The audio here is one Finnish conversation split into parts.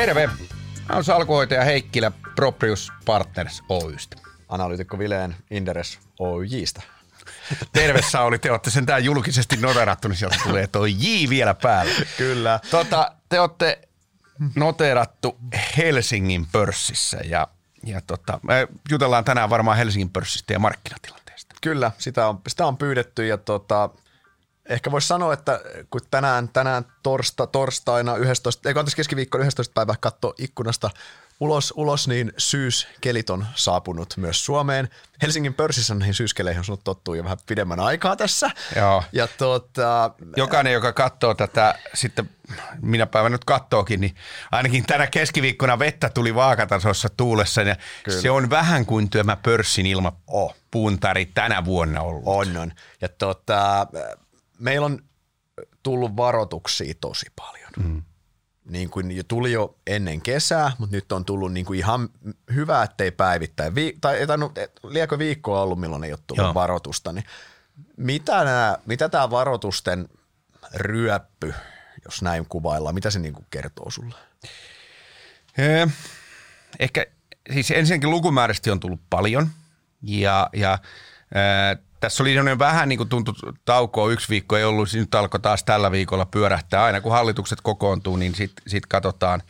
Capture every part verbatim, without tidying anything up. Terve. Mä oon salkuhoitaja Heikkilä Proprius Partners Oystä. Analyytikko Vilén Inderes Oyjstä. Terve Sauli, te olette sentään julkisesti noterattu, niin sieltä tulee toi J vielä päälle. Kyllä. Tota, te olette noterattu Helsingin pörssissä ja, ja tota, me jutellaan tänään varmaan Helsingin pörssistä ja markkinatilanteesta. Kyllä, sitä on, sitä on pyydetty ja tota, ehkä voisi sanoa, että kun tänään, tänään torsta, torstaina, yksitoista, ei anteeksi keskiviikkona yhdestoista päivä katsoo ikkunasta ulos, ulos, niin syyskelit on saapunut myös Suomeen. Helsingin pörssissä näihin syyskeleihin on sinut tottuu jo vähän pidemmän aikaa tässä. Joo. Ja tuota, jokainen, joka katsoo tätä, sitten minä päivänä nyt katsookin, niin ainakin tänä keskiviikkona vettä tuli vaakatasossa tuulessa. Ja se on vähän kuin työmä pörssin ilmapuntari tänä vuonna ollut. On, on. Ja tuota, meillä on tullut varoituksia tosi paljon. Mm. Niin kuin jo tuli jo ennen kesää, mutta nyt on tullut niin kuin ihan hyvä, ettei päivittäin. Vi- tai no, liekö viikkoa ollut, milloin ei ole tullut Joo. varoitusta. Niin mitä, nämä, mitä tämä varoitusten ryöppy, jos näin kuvaillaan, mitä se niin kuin kertoo sulle? Eh, ehkä siis ensinnäkin lukumäärästi on tullut paljon ja, ja eh, tässä oli sellainen vähän niin kuin tuntui taukoa, yksi viikko ei ollut, nyt alkoi taas tällä viikolla pyörähtää. Aina kun hallitukset kokoontuu, niin sitten sit katsotaan.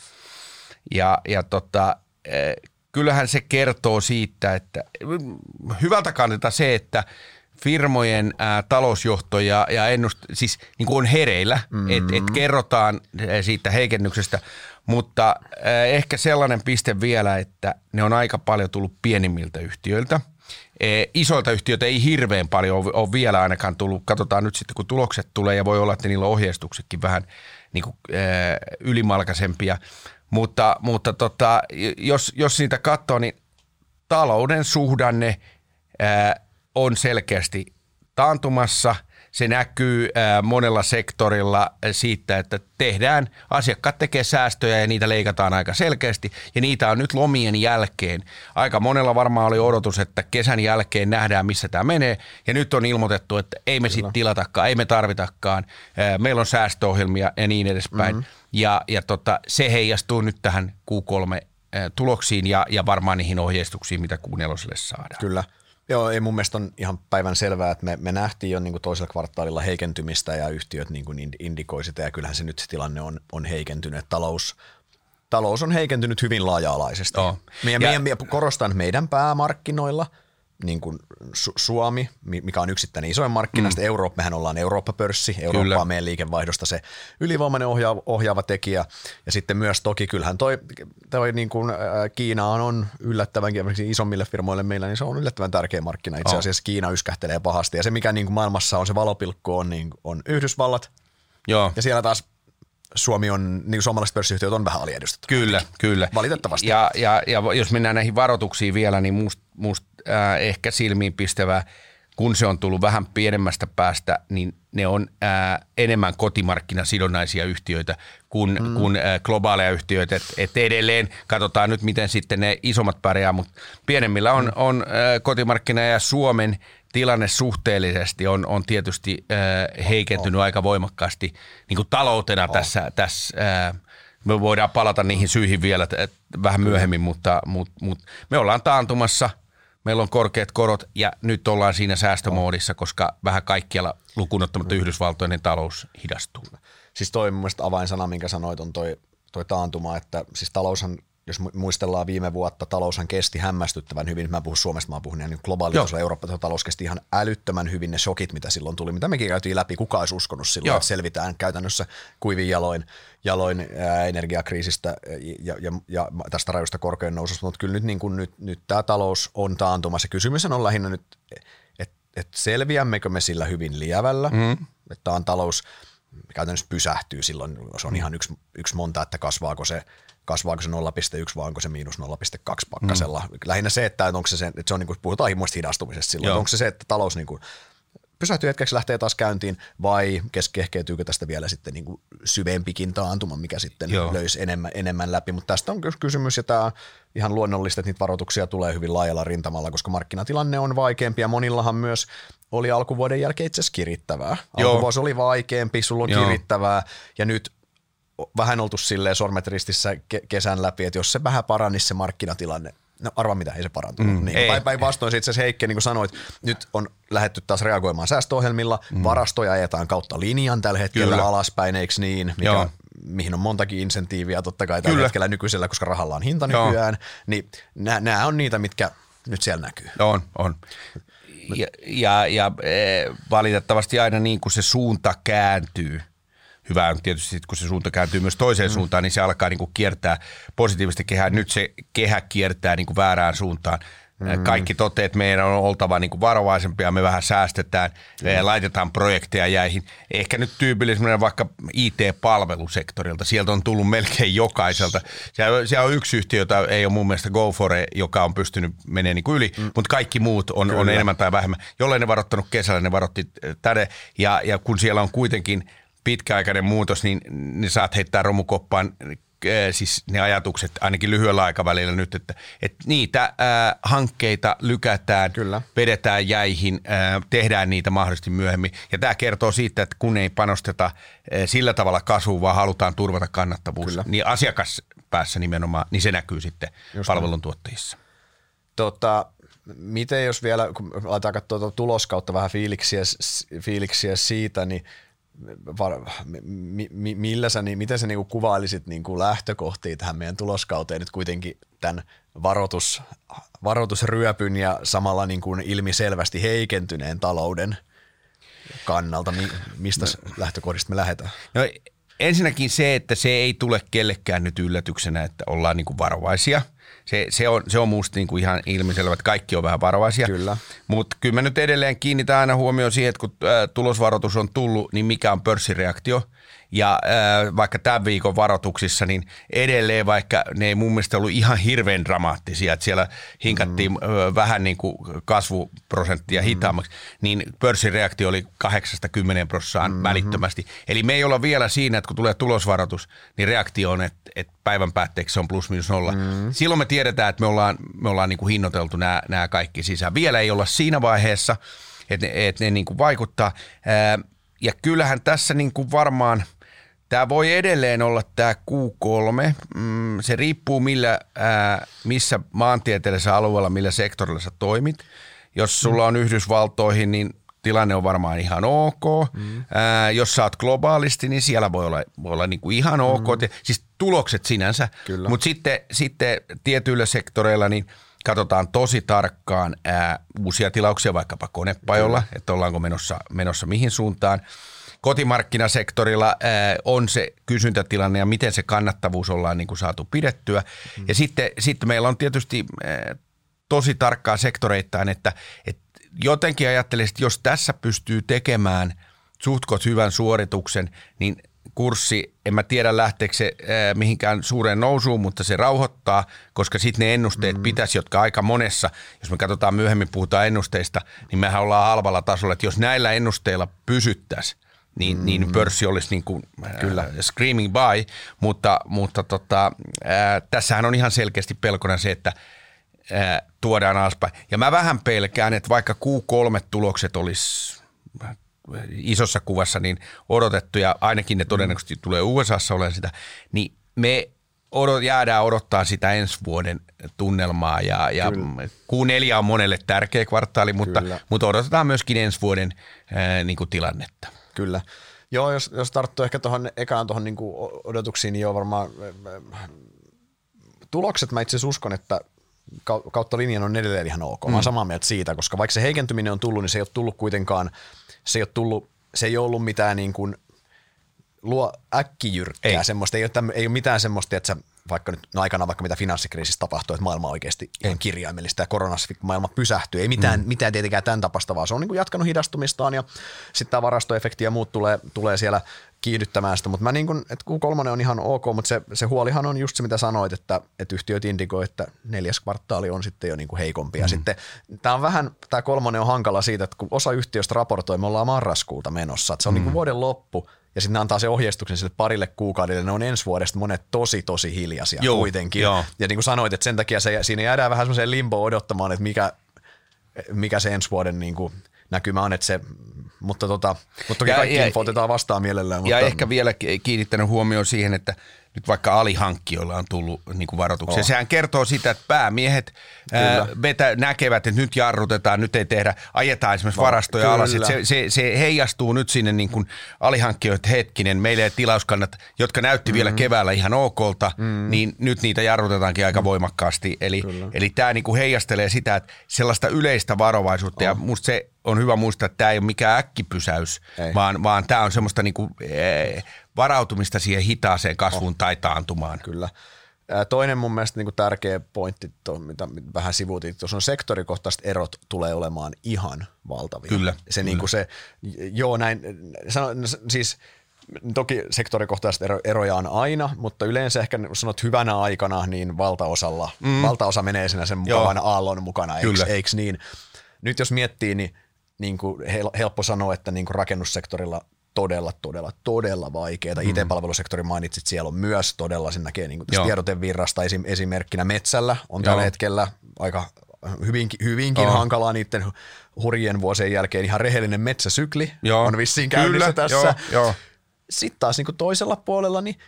Ja, ja tota, kyllähän se kertoo siitä, että hyvältä kannalta se, että firmojen ä, talousjohto ja, ja ennust, siis niin kuin on hereillä, mm-hmm. että et kerrotaan siitä heikennyksestä, mutta ä, ehkä sellainen piste vielä, että ne on aika paljon tullut pienimmiltä yhtiöiltä. Isoilta yhtiöitä ei hirveän paljon ole vielä ainakaan tullut. Katsotaan nyt sitten, kun tulokset tulee ja voi olla, että niillä on ohjeistuksetkin vähän niin kuin, ää, ylimalkaisempia. Mutta, mutta tota, jos, jos niitä katsoo, niin talouden suhdanne ää, on selkeästi taantumassa. Se näkyy ää, monella sektorilla siitä, että tehdään, asiakkaat tekee säästöjä ja niitä leikataan aika selkeästi. Ja niitä on nyt lomien jälkeen. Aika monella varmaan oli odotus, että kesän jälkeen nähdään, missä tämä menee. Ja nyt on ilmoitettu, että ei me sitten tilatakaan, ei me tarvitakaan. Ää, meillä on säästöohjelmia ja niin edespäin. Mm-hmm. Ja, ja tota, se heijastuu nyt tähän Q kolme-tuloksiin ja, ja varmaan niihin ohjeistuksiin, mitä Q neljä saadaan. Kyllä. Joo, ei mun mielestä on ihan päivän selvää, että me, me nähtiin jo niin kuin toisella kvartaalilla heikentymistä ja yhtiöt niin kuin indikoi sitä ja kyllähän se nyt se tilanne on, on heikentynyt. Talous, talous on heikentynyt hyvin laaja-alaisesti. Oh. Meidän, ja, meidän, meidän, korostan meidän päämarkkinoilla, niin kuin Su- Suomi, mikä on yksittäinen isoin markkinasta, mm. Eurooppa, mehän ollaan Eurooppa-pörssi, Eurooppa on meidän liikevaihdosta se ylivoimainen ohjaava, ohjaava tekijä ja sitten myös toki kyllähän toi, toi niin kuin, äh, Kiina on yllättävänkin, esimerkiksi isommille firmoille meillä, niin se on yllättävän tärkeä markkina itse asiassa, oh. Kiina yskähtelee pahasti ja se mikä niin kuin maailmassa on se valopilkku on, niin, on Yhdysvallat Joo. ja siellä taas Suomi on, niin suomalaiset pörssiyhtiöt on vähän aliedustettu. Kyllä, kyllä. Valitettavasti. Ja, ja, ja jos mennään näihin varoituksiin vielä, niin musta must, äh, ehkä silmiinpistävää, kun se on tullut vähän pienemmästä päästä, niin ne on äh, enemmän kotimarkkinasidonnaisia yhtiöitä kuin, mm. kuin äh, globaaleja yhtiöitä. Et, et edelleen katsotaan nyt, miten sitten ne isommat pärjää, mutta pienemmillä on, mm. on äh, kotimarkkina ja Suomen tilanne suhteellisesti on, on tietysti äh, heikentynyt oh. aika voimakkaasti niin kuin taloutena oh. tässä. tässä äh, me voidaan palata niihin syihin vielä et, vähän myöhemmin, mutta mut, mut, me ollaan taantumassa, meillä on korkeat korot ja nyt ollaan siinä säästömoodissa, koska vähän kaikkialla lukuun ottamatta Yhdysvaltojen talous hidastuu. Siis toi mun mielestä avainsana, minkä sanoit, on toi, toi taantuma, että siis taloushan jos muistellaan viime vuotta, taloushan kesti hämmästyttävän hyvin. Mä en puhu Suomesta, mä puhun niin globaalitasolla. Euroopan talous kesti ihan älyttömän hyvin ne shokit, mitä silloin tuli. Mitä mekin käytiin läpi, kuka olisi uskonut silloin, Joo. että selvitään käytännössä kuivin jaloin, jaloin ää, energiakriisistä ja, ja, ja tästä rajusta korkean noususta. Mutta kyllä nyt, niin kuin nyt, nyt tämä talous on taantumassa. Kysymys on lähinnä nyt, että et selviämmekö me sillä hyvin lievällä, mm. että tämä on talous käytännössä pysähtyy silloin, se on ihan yksi, yksi monta, että kasvaako se kasvaako se nolla pilkku yksi vai onko se miinus nolla pilkku kaksi pakkasella. Mm. Lähinnä se, että onko se, se, että se on, niin kuin puhutaan muista hidastumisesta silloin, onko se se, että talous niin kuin pysähtyy hetkeksi, lähtee taas käyntiin vai keskehkeytyykö tästä vielä sitten niin kuin syvempikin taantuma, mikä sitten Joo. löysi enemmän, enemmän läpi. Mutta tästä on kysymys ja tämä on ihan luonnollista, että niitä varoituksia tulee hyvin laajalla rintamalla, koska markkinatilanne on vaikeampi ja monillahan myös oli alkuvuoden jälkeen itse asiassa kirittävää. Alkuvuosi Joo. oli vaikeampi, sulla on Joo. kirittävää ja nyt vähän oltu silleen sormet ristissä ke- kesän läpi, että jos se vähän paranisi se markkinatilanne, no arvaa mitä, ei se parantunut. Mm, niin. Päinvastoin itse asiassa Heikke, niin kuin sanoit, nyt on lähdetty taas reagoimaan säästöohjelmilla, mm. varastoja ajetaan kautta linjan tällä hetkellä Kyllä. alaspäin, eikö niin? Mikä on, mihin on montakin insentiiviä totta kai tällä Kyllä. hetkellä nykyisellä, koska rahalla on hinta nykyään, Joo. niin nämä on niitä, mitkä nyt siellä näkyy. On, on. Ja, ja, ja valitettavasti aina niin kuin se suunta kääntyy, hyvä on tietysti, sit, kun se suunta kääntyy myös toiseen mm. suuntaan, niin se alkaa niin kuin kiertää positiivisesti kehää. Nyt se kehä kiertää niin kuin väärään suuntaan. Mm. Kaikki toteavat, että meidän on oltava niin kuin varovaisempia, me vähän säästetään, mm. laitetaan projekteja jäihin. Ehkä nyt tyypillisemmin vaikka I T-palvelusektorilta, sieltä on tullut melkein jokaiselta. Siellä, siellä on yksi yhtiö, jota ei ole mun mielestä Gofore, joka on pystynyt menemään niin kuin yli, mm. mutta kaikki muut on, on enemmän tai vähemmän. Jollain ne varoittanut kesällä, ne varoitti tälle, ja, ja kun siellä on kuitenkin pitkäaikainen muutos, niin ne saat heittää romukoppaan siis ne ajatukset ainakin lyhyellä aikavälillä nyt, että, että niitä ää, hankkeita lykätään, Kyllä. vedetään jäihin, ää, tehdään niitä mahdollisesti myöhemmin. Ja tämä kertoo siitä, että kun ei panosteta ää, sillä tavalla kasvuun, vaan halutaan turvata kannattavuus, Kyllä. niin asiakaspäässä nimenomaan, niin se näkyy sitten Just palveluntuottajissa. Tota, miten jos vielä, kun aletaan katsoa tuloskautta vähän fiiliksiä, fiiliksiä siitä, niin millä sä, miten sä niinku kuvailisit niinku lähtökohtia tähän meidän tuloskauteen nyt kuitenkin tämän varoitus, varoitusryöpyn ja samalla niinku ilmiselvästi heikentyneen talouden kannalta? Mistä no. lähtökohdista me lähdetään? No, ensinnäkin se, että se ei tule kellekään nyt yllätyksenä, että ollaan niinku varovaisia. Se, se, on, se on musta niinku ihan ilmiselvä, että kaikki on vähän varovaisia, mutta kyllä mä nyt edelleen kiinnitän aina huomioon siihen, että kun ä, tulosvaroitus on tullut, niin mikä on pörssireaktio. Ja ä, vaikka tämän viikon varoituksissa, niin edelleen vaikka ne ei mun mielestä ollut ihan hirveän dramaattisia, että siellä hinkattiin mm. ä, vähän niin kuin kasvuprosenttia hitaammaksi, mm. niin pörssireaktio oli kahdeksasta kymmeneen prosenttiin mm-hmm. välittömästi. Eli me ei olla vielä siinä, että kun tulee tulosvaroitus, niin reaktio on, että et päivän päätteeksi se on plus miinus nolla. Mm. Silloin me tiedetään, että me ollaan, me ollaan niin kuin hinnoiteltu nämä, nämä kaikki sisään. Vielä ei olla siinä vaiheessa, että ne, että ne niin kuin vaikuttaa. Ää, ja kyllähän tässä niin kuin varmaan, tämä voi edelleen olla tämä Q kolme. Mm, se riippuu millä, ää, missä maantieteellisellä alueella, millä sektorilla sä toimit. Jos sulla on Yhdysvaltoihin, niin tilanne on varmaan ihan ok. Mm. Ää, jos sä oot globaalisti, niin siellä voi olla, voi olla niin kuin ihan ok. Mm. Siis tulokset sinänsä, mutta sitten, sitten tietyillä sektoreilla niin katsotaan tosi tarkkaan ää, uusia tilauksia vaikkapa konepajolla, Kyllä. että ollaanko menossa, menossa mihin suuntaan. Kotimarkkinasektorilla ää, on se kysyntätilanne ja miten se kannattavuus ollaan niin kuin saatu pidettyä. Mm. Ja sitten, sitten meillä on tietysti ää, tosi tarkkaa sektoreittain, että, että jotenkin ajattelisin, että jos tässä pystyy tekemään suhtkot hyvän suorituksen, niin kurssi, en mä tiedä lähteekö se äh, mihinkään suureen nousuun, mutta se rauhoittaa, koska sitten ne ennusteet mm. pitäisi, jotka aika monessa, jos me katsotaan myöhemmin, puhutaan ennusteista, niin mehän ollaan halvalla tasolla, että jos näillä ennusteilla pysyttäisiin, niin, mm. niin pörssi olisi niin kuin, äh, Kyllä. screaming buy, mutta, mutta tota, äh, tässähän on ihan selkeästi pelkona se, että äh, tuodaan alaspäin. Ja mä vähän pelkään, että vaikka Q kolme-tulokset olisi isossa kuvassa niin odotettuja, ainakin ne todennäköisesti tulee U S A:ssa olemaan sitä, niin me odot, jäädään odottaa sitä ensi vuoden tunnelmaa ja, ja Q neljä on monelle tärkeä kvartaali, mutta, mutta odotetaan myöskin ensi vuoden ää, niin kuin tilannetta. Kyllä. Joo, jos, jos tarttuu ehkä tuohon ekaan tuohon niin kuin odotuksiin, niin joo varmaan äh, tulokset mä itse asiassa uskon, että kautta linjan on edelleen ihan ok. Mä oon samaa mieltä siitä, koska vaikka se heikentyminen on tullut, niin se ei ole tullut kuitenkaan, se ei ole, tullut, se ei ole ollut mitään niin kuin luo äkkijyrkkää. Ei. Semmoista, ei ole, tämmö, ei ole mitään semmoista, että sä, vaikka nyt no aikana vaikka mitä finanssikriisissä tapahtui, että maailma oikeasti ihan kirjaimellista ja koronamaailma pysähtyy, ei mitään, mm. mitään tietenkään tämän tapasta, vaan se on niin kuin jatkanut hidastumistaan ja sitten tämä varastoefekti ja muut tulee, tulee siellä kiihdyttämään sitä, mutta mä niin kuin, että Q kolme on ihan ok, mutta se, se huolihan on just se, mitä sanoit, että, että yhtiöt indikoi, että neljäs kvartaali on sitten jo niin kuin heikompi. Mm. Ja sitten tämä on vähän, tämä kolmonen on hankala siitä, että kun osa yhtiöstä raportoi, me ollaan marraskuuta menossa, että se on mm. niin kuin vuoden loppu, ja sitten ne antaa se ohjeistuksen sille parille kuukaudelle, ne on ensi vuodesta monet tosi, tosi hiljaisia Joo, kuitenkin. Jo. Ja niin kuin sanoit, että sen takia se, siinä jäädään vähän semmoiseen limboon odottamaan, että mikä, mikä se ensi vuoden niin kuin näkymä on, että se, mutta, tota, mutta toki ja, kaikki ja, info otetaan vastaan mielellään. Ja mutta... ehkä vielä kiinnittänyt huomioon siihen, että nyt vaikka alihankkijoilla on tullut niin kuin varoituksia. Oh. Sehän kertoo sitä, että päämiehet ää, vetä, näkevät, että nyt jarrutetaan, nyt ei tehdä, ajetaan esimerkiksi oh, varastoja kyllä. alas. Se, se, se heijastuu nyt sinne niin kuin alihankkijoiden hetkinen. Meillä ei tilauskannat, jotka näytti mm. vielä keväällä ihan okolta, mm. niin nyt niitä jarrutetaankin aika mm. voimakkaasti. Eli, eli tämä niin kuin heijastelee sitä, että sellaista yleistä varovaisuutta. Oh. Ja musta se on hyvä muistaa, että tämä ei ole mikään äkkipysäys, ei. vaan, vaan tämä on semmoista niin kuin... Ee, varautumista siihen hitaaseen kasvuun oh. tai taantumaan. Kyllä. Toinen mun mielestä niin tärkeä pointti, to, mitä vähän sivuutin, tuossa on sektorikohtaiset erot tulee olemaan ihan valtavia. Kyllä. Se, kyllä. Niin se joo näin, sano, siis toki sektorikohtaiset ero, eroja on aina, mutta yleensä ehkä sanot hyvänä aikana, niin valtaosalla, mm. valtaosa menee sinä sen mukavan aallon mukana, eikö, eikö niin? Nyt jos miettii, niin, niin helppo sanoa, että niin rakennussektorilla todella, todella, todella vaikeaa. Mm. I T-palvelusektori mainitsit, siellä on myös todella, sen näkee niin tiedotevirrasta esim, esimerkkinä metsällä on Joo. tällä hetkellä aika hyvinkin, hyvinkin oh. hankalaa niiden hurjien vuosien jälkeen. Ihan rehellinen metsäsykli Joo. on vissiin käynnissä Kyllä. tässä. Joo. Joo. Sitten taas niin toisella puolella, niin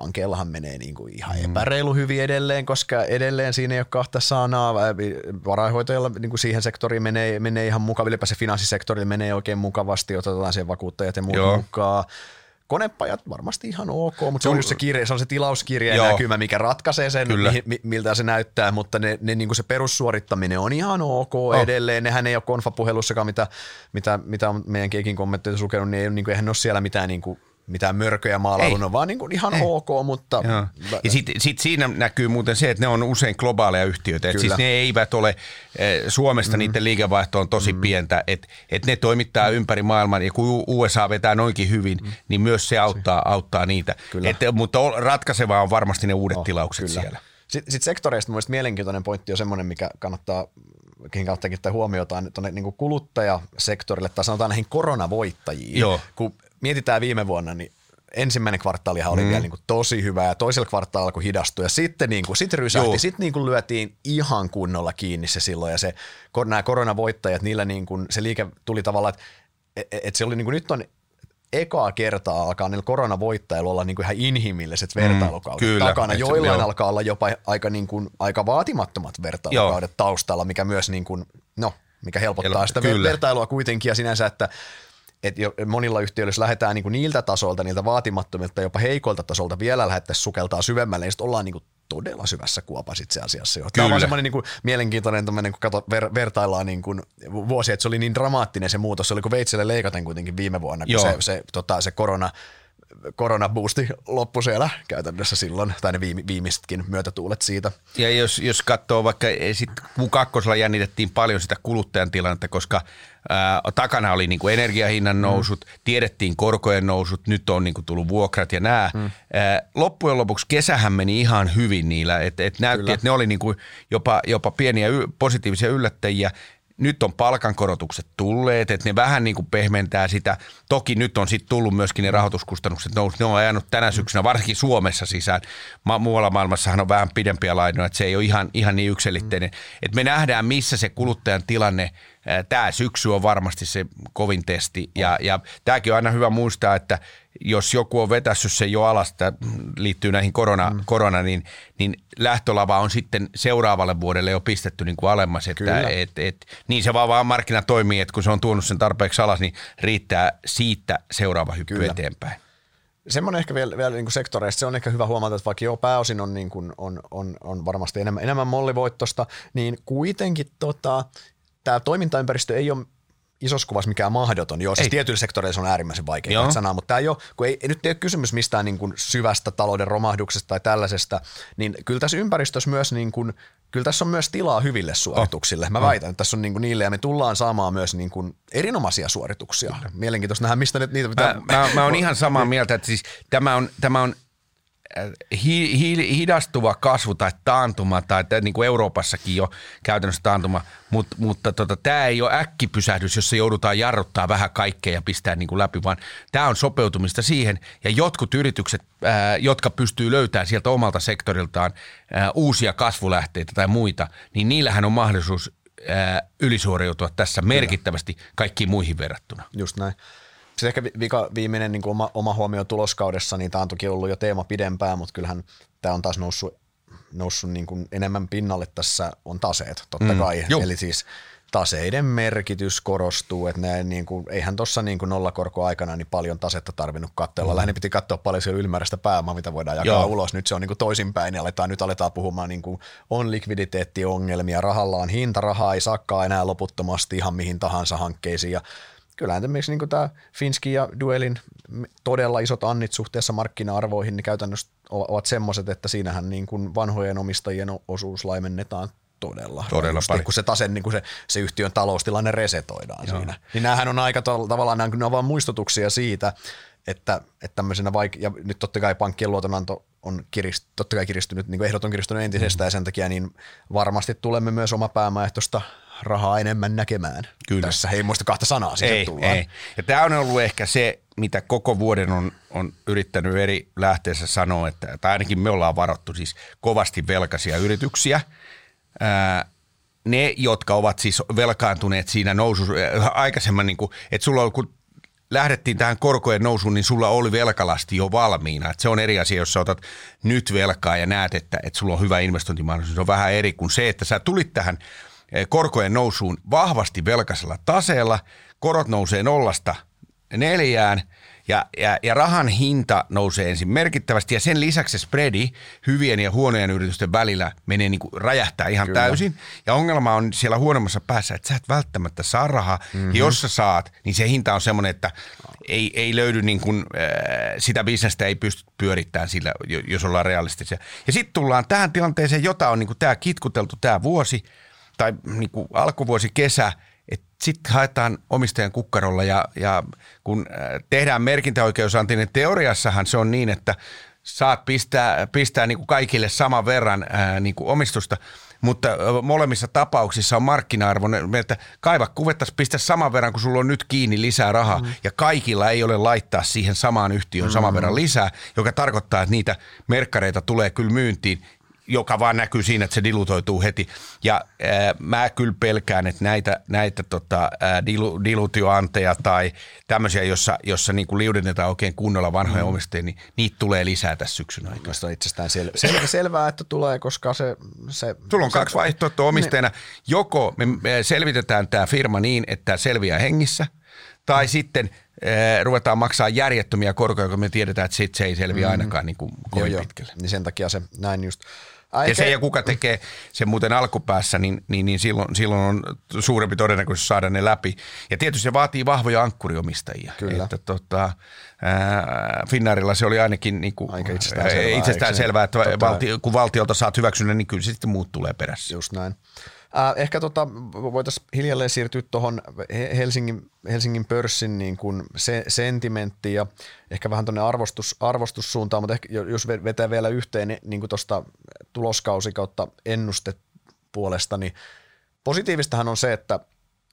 pankeillahan menee niin kuin ihan epäreilu hyvin edelleen, koska edelleen siinä ei ole kahta sanaa. Varainhoitajalla niin kuin siihen sektoriin menee, menee ihan mukavasti, ylipäänsä finanssisektorille menee oikein mukavasti, otetaan siihen vakuuttajat ja muut Joo. mukaan. Konepajat varmasti ihan ok, mutta se on just se, kirja, se, on se tilauskirja ja näkymä, mikä ratkaisee sen, mi, miltä se näyttää, mutta ne, ne, niin kuin se perussuorittaminen on ihan ok oh. edelleen. Nehän ei ole konfapuhelussakaan, mitä, mitä, mitä on meidän keikin kommentteja lukenut, niin, ei, niin kuin, eihän ne ole siellä mitään niin kuin, mitään mörköjä maalailun on vaan niin kuin ihan Ei. ok, mutta... Joo. Ja sitten sit siinä näkyy muuten se, että ne on usein globaaleja yhtiöitä. Et siis ne eivät ole, Suomesta mm. niiden liikevaihto on tosi mm. pientä, että et ne toimittaa mm. ympäri maailman ja kun U S A vetää noinkin hyvin, mm. niin myös se auttaa, auttaa niitä. Et, mutta ratkaisevaa on varmasti ne uudet oh, tilaukset kyllä. siellä. Sitten sit sektoreista mun mielestä mielenkiintoinen pointti on semmoinen, mikä kannattaa... mihin kannattaa kiinnittää huomiota tuonne niin kuin kuluttajasektorille tai sanotaan näihin koronavoittajiin. Joo. Kun mietitään viime vuonna, niin ensimmäinen kvartaalihan oli mm. vielä niin kuin tosi hyvä ja toisella kvartaalilla alkoi hidastua ja sitten niin kuin, sit rysähti, sitten niin kuin lyötiin ihan kunnolla kiinni se silloin ja se, nämä koronavoittajat, niillä niin kuin, se liike tuli tavallaan, että et se oli niin kuin nyt on ekaa kertaa alkaa niillä koronavoittajilla olla niin kuin ihan inhimilliset vertailukaudet mm, takana. Joillain alkaa olla jopa aika, niin kuin, aika vaatimattomat vertailukaudet Joo. taustalla, mikä myös niin kuin, no, mikä helpottaa El- sitä kyllä. vertailua kuitenkin ja sinänsä, että et monilla yhtiöillä, jos lähdetään niin kuin niiltä tasolta, niiltä vaatimattomilta, jopa heikoilta tasolta vielä lähdettäisiin sukeltaa syvemmälle, niin sitten ollaan niin kuin todella syvässä kuopassa itse asiassa. Tämä on vaan semmoinen niin kuin mielenkiintoinen, tämmöinen, kun kato, ver, vertaillaan niin kuin vuosia, että se oli niin dramaattinen se muutos, se oli kuin veitselle leikaten kuitenkin viime vuonna, kun Joo. se, se, tota, se korona, koronaboosti loppui siellä käytännössä silloin, tai ne viime, viimeisetkin myötätuulet siitä. Ja jos, jos katsoo vaikka, sitten mun kakkosella jännitettiin paljon sitä kuluttajan tilannetta, koska ää, takana oli niin kuin energiahinnan nousut, mm. tiedettiin korkojen nousut, nyt on niin kuin tullut vuokrat ja nämä. Mm. Ää, loppujen lopuksi kesähän meni ihan hyvin niillä, että et näytti, että ne oli niin kuin jopa, jopa pieniä y- positiivisia yllättäjiä. Nyt on palkankorotukset tulleet, että ne vähän niin kuin pehmentää sitä. Toki nyt on sitten tullut myöskin ne rahoituskustannukset nousi. Ne on ajanut tänä syksynä, varsinkin Suomessa sisään. Ma- muualla maailmassahan on vähän pidempiä lainoja, että se ei ole ihan, ihan niin yksiselitteinen. Et me nähdään, missä se kuluttajan tilanne, tämä syksy on varmasti se kovin testi. Ja, ja tämäkin on aina hyvä muistaa, että jos joku on vetässyt sen jo alas, tämä liittyy näihin korona, mm. korona niin, niin lähtölava on sitten seuraavalle vuodelle jo pistetty niin kuin alemmas. Että, et, et, niin se vaan, vaan markkina toimii, että kun se on tuonut sen tarpeeksi alas, niin riittää siitä seuraava hyppy Kyllä. eteenpäin. Semmoinen ehkä vielä, vielä niin sektoreista, se on ehkä hyvä huomata, että vaikka joo, pääosin on, niin kuin, on, on, on varmasti enemmän, enemmän mollivoittosta, niin kuitenkin tota, tämä toimintaympäristö ei ole isossa kuvassa mikään mahdoton. Joo, siis tietyillä sektoreilla se on äärimmäisen vaikea sanaa, mutta tämä ei ole, kun ei, nyt ei ole kysymys mistään niin kuin syvästä talouden romahduksesta tai tällaisesta, niin kyllä tässä ympäristössä myös, niin kuin, kyllä tässä on myös tilaa hyville suorituksille. Mä oh. väitän, että tässä on niin kuin niille ja me tullaan saamaan myös niin kuin erinomaisia suorituksia. Mielenkiintoista nähdä, mistä nyt niitä pitää. Mä, mä, mä oon ihan samaa mieltä, että siis tämä on, tämä on Hi, hi, hidastuva kasvu tai taantuma, tai niin kuin Euroopassakin jo käytännössä taantuma, Mut, mutta tota, tämä ei ole äkkipysähdys, jossa joudutaan jarruttaa vähän kaikkea ja pistää niin kuin läpi, vaan tämä on sopeutumista siihen, ja jotkut yritykset, ää, jotka pystyy löytämään sieltä omalta sektoriltaan ää, uusia kasvulähteitä tai muita, niin niillähän on mahdollisuus ää, ylisuoriutua tässä merkittävästi kaikkiin muihin verrattuna. Just näin. Sitten ehkä vika, viimeinen niin kuin oma, oma huomio tuloskaudessa, niin tämä on toki ollut jo teema pidempään, mutta kyllähän tämä on taas noussut, noussut niin kuin enemmän pinnalle tässä on taseet, totta mm, kai. Juu. Eli siis taseiden merkitys korostuu, että ne, niin kuin, eihän tuossa niin nollakorkoaikana niin paljon tasetta tarvinnut katsella. Mm. Lähinnä piti katsoa paljon siellä ylimääräistä pääomaa, mitä voidaan jakaa Joo. ulos. Nyt se on niin toisinpäin, niin aletaan, nyt aletaan puhumaan, niin kuin, on likviditeettiongelmia, rahalla on hinta, rahaa ei saakaan enää loputtomasti ihan mihin tahansa hankkeisiin. Ja kyllähän esimerkiksi niin tämä Finskin ja Duellin todella isot annit suhteessa markkina-arvoihin niin käytännössä ovat semmoiset, että siinähän niin kuin vanhojen omistajien osuus laimennetaan todella, todella paljon, kun se tase, niin kun se, se yhtiön taloustilanne resetoidaan Joo. siinä. Niin nämähän on aika to- tavallaan, nämä on vaan muistutuksia siitä, että, että tämmöisenä vaik- ja nyt totta kai pankkien luotonanto on kirist- totta kai kiristynyt, niin kuin ehdot on kiristynyt entisestään mm-hmm. ja sen takia niin varmasti tulemme myös oma pääomaehtoista rahaa enemmän näkemään. Kyllä. Tässä ei muista kahta sanaa siitä tullaan. Ei. Ja tämä on ollut ehkä se, mitä koko vuoden on, on yrittänyt eri lähteessä sanoa, että, tai ainakin me ollaan varottu siis kovasti velkaisia yrityksiä. Ää, ne, jotka ovat siis velkaantuneet siinä nousussa aikaisemmin, niin kuin, että sulla on, kun lähdettiin tähän korkojen nousuun, niin sulla oli velkalasti jo valmiina. Että se on eri asia, jos sä otat nyt velkaa ja näet, että, että sulla on hyvä investointimahdollisuus. Se on vähän eri kuin se, että sä tulit tähän korkojen nousuun vahvasti velkaisella taseella, korot nousee nollasta neljään ja, ja, ja rahan hinta nousee ensin merkittävästi ja sen lisäksi spreadi hyvien ja huonojen yritysten välillä menee niin kuin räjähtää ihan Kyllä. täysin. Ja ongelma on siellä huonommassa päässä, että sä et välttämättä saa rahaa. Mm-hmm. Ja jos sä saat, niin se hinta on semmoinen, että ei, ei löydy niin kuin, sitä bisnestä ei pysty pyörittämään sillä, jos ollaan realistisia. Ja sitten tullaan tähän tilanteeseen, jota on niin kuin tämä kitkuteltu tämä vuosi, tai niin kuin alkuvuosi, kesä, että sitten haetaan omistajan kukkarolla ja, ja kun tehdään merkintäoikeusanti, niin teoriassahan se on niin, että saat pistää, pistää niin kuin kaikille saman verran ää, niin kuin omistusta, mutta molemmissa tapauksissa on markkina-arvo, että kaiva kuvettas, pistä saman verran, kun sulla on nyt kiinni lisää rahaa mm. ja kaikilla ei ole laittaa siihen samaan yhtiöön mm. saman verran lisää, joka tarkoittaa, että niitä merkkareita tulee kyllä myyntiin, joka vaan näkyy siinä, että se dilutoituu heti. Ja ää, mä kyllä pelkään, että näitä, näitä tota, ää, dilu, dilutioanteja tai tämmöisiä, jossa, jossa niinku liudennetaan oikein kunnolla vanhoja mm. omistajia, niin niitä tulee lisää tässä syksyn aikana. Minusta on itsestään sel- sel- selvää, että tulee, koska se... se Sulla on se, kaksi vaihtoehtoa omistajana. Niin. Joko me, me selvitetään tämä firma niin, että selviää hengissä, tai mm. sitten Ee, ruvetaan maksaa järjettömiä korkoja, kun me tiedetään, että sit se ei selviä ainakaan niin kuin kovin joo, pitkälle. Joo. Niin sen takia se näin just. Ai ja ke- se, ja kuka tekee sen muuten alkupäässä, niin, niin, niin silloin, silloin on suurempi todennäköisyys saada ne läpi. Ja tietysti se vaatii vahvoja ankkuriomistajia. Kyllä. Että, tota, ää, Finnairilla se oli ainakin niin kuin, aika itsestään selvää, itsestään selvää että valti, kun valtiolta saat hyväksynnän, niin kyllä se sitten muut tulee perässä. Just näin. Ehkä tota, voitaisiin hiljalleen siirtyä tuohon Helsingin, Helsingin pörssin niin kuin se, sentimenttiin ja ehkä vähän tuonne arvostus, arvostussuuntaan, mutta ehkä jos vetää vielä yhteen niin kuin tuosta tuloskausi kautta ennustepuolesta, niin positiivistahan on se, että,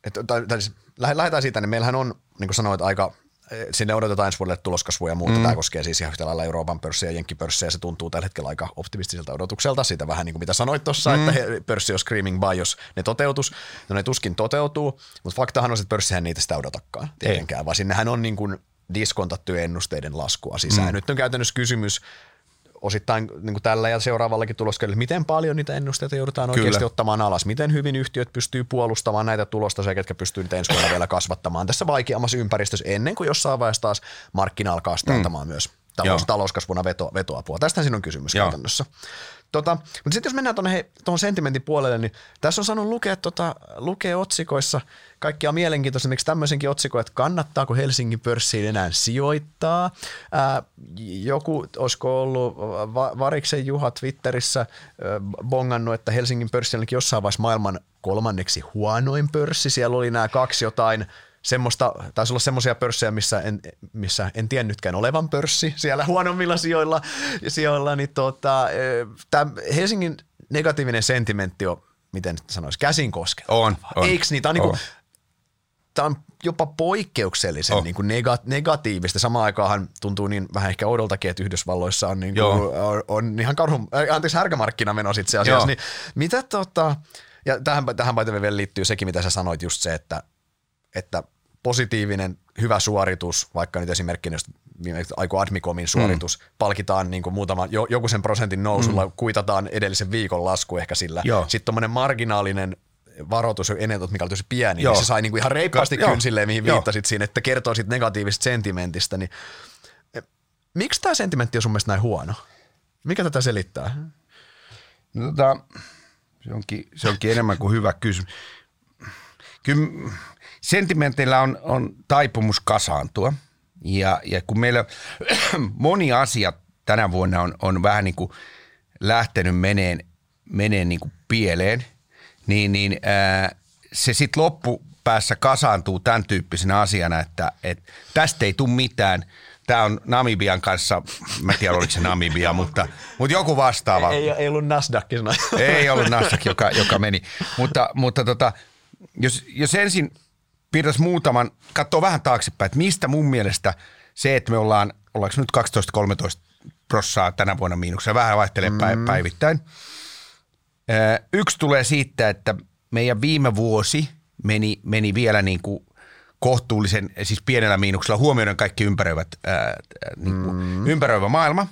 että tai, tai siis lähdetään siitä, niin meillähän on, niin kuin sanoit, aika sinne odotetaan ensi vuodelle tuloskasvua ja muuta. Mm. Tämä koskee siis ihan yhtä lailla Euroopan pörssiä ja jenkkipörssiä ja se tuntuu tällä hetkellä aika optimistiselta odotukselta. Siitä vähän niin kuin mitä sanoit tuossa, mm. että pörssi on screaming buy, jos ne toteutus. No ne tuskin toteutuu, mutta faktahan on, että pörssihän niitä sitä odotakaan tietenkään, vaan sinnehän on niin kuin diskontattu ennusteiden laskua sisään. Mm. Nyt on käytännössä kysymys osittain niin kuin tällä ja seuraavallakin tuloskaudella, miten paljon niitä ennusteita joudutaan Kyllä. oikeasti ottamaan alas, miten hyvin yhtiöt pystyy puolustamaan näitä tulosta sekä ketkä pystyy niitä ensi vuonna vielä kasvattamaan tässä vaikeammassa ympäristössä ennen kuin jossain vaiheessa taas markkina alkaa startamaan mm. myös talous, talouskasvuna veto, vetoapua. Tästähän siinä on kysymys Joo. käytännössä. Tota, mutta sitten jos mennään tuohon sentimentin puolelle, niin tässä on saanut lukea, tota, lukea otsikoissa kaikkia mielenkiintoista, esimerkiksi tämmöisenkin otsikon, että kannattaako Helsingin pörssiin enää sijoittaa. Ää, joku, olisiko ollut va- Variksen Juha Twitterissä ä, bongannut, että Helsingin pörssi on jossain vaiheessa maailman kolmanneksi huonoin pörssi, siellä oli nämä kaksi jotain. Semmosta, taisi olla semmoisia pörssejä, missä en, missä en tiennytkään olevan pörssi siellä huonommilla sijoilla. sijoilla niin tota, tämä Helsingin negatiivinen sentimentti on, miten sanoisi, käsin kosketeltavaa. On, on. Eikö niin? Tämä on, niinku, tämä on jopa poikkeuksellisen on. Niinku nega, negatiivista. Samaan aikaan tuntuu niin vähän ehkä oudoltakin, että Yhdysvalloissa on, niinku, on, on ihan karhun, anteeksi, härkämarkkina menossa itse asiassa. Niin, mitä tota... Ja tähän, tähän paitavien vielä liittyy sekin, mitä sä sanoit, just se, että, että positiivinen, hyvä suoritus, vaikka nyt esimerkkinä aiku Admicomin suoritus, mm. palkitaan niin kuin muutaman, jo, joku sen prosentin nousulla, mm. kuitataan edellisen viikon lasku ehkä sillä. Joo. Sitten tuommoinen marginaalinen varoitus on enetot, mikä oli tosi pieni, joo. niin se sai niin kuin ihan reippaasti Ka- kynsilleen, mihin joo. viittasit siinä, että kertoo siitä negatiivisesta sentimentistä. Niin, miksi tämä sentimentti on sun mielestä näin huono? Mikä tätä selittää? No, tota, se, onkin, se onkin enemmän kuin hyvä kysymys. Kyllä sentimentillä on, on taipumus kasaantua ja, ja kun meillä moni asia tänä vuonna on, on vähän niin kuin lähtenyt meneen, meneen niin kuin pieleen, niin, niin ää, se sitten loppupäässä kasaantuu tämän tyyppisenä asiana, että et tästä ei tule mitään. Tämä on Namibian kanssa, mä en tiedä oliko se Namibia, mutta, mutta joku vastaava. Ei, ei ollut Nasdaq. Ei ollut Nasdaq, joka, joka meni. Mutta, mutta tota, jos, jos ensin piirtäisi muutaman, katsoa vähän taaksepäin, että mistä mun mielestä se, että me ollaan, ollaanko nyt kaksitoista kolmetoista prossaa tänä vuonna miinuksella, vähän vaihtelee mm. päivittäin. Yksi tulee siitä, että meidän viime vuosi meni, meni vielä niin kuin kohtuullisen, siis pienellä miinuksella huomioiden kaikki ympäröivät, ää, niin kuin mm. ympäröivä maailma.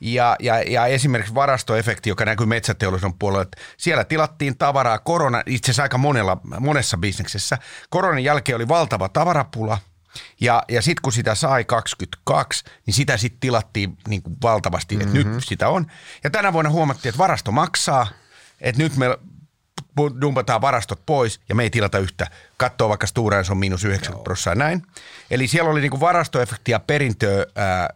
Ja, ja, ja esimerkiksi varastoefekti, joka näkyy metsäteollisuuden puolella, että siellä tilattiin tavaraa korona, itse asiassa aika monella, monessa bisneksessä. Koronan jälkeen oli valtava tavarapula ja, ja sitten kun sitä sai kaksikymmentäkaksi, niin sitä sitten tilattiin niin kuin valtavasti, että mm-hmm. nyt sitä on. Ja tänä vuonna huomattiin, että varasto maksaa, että nyt me dumpataan varastot pois ja me ei tilata yhtä. Katsoo vaikka Stora Enso on miinus yhdeksänkymmentä prosenttia näin. Eli siellä oli niin kuin varastoefekti ja perintöä ää,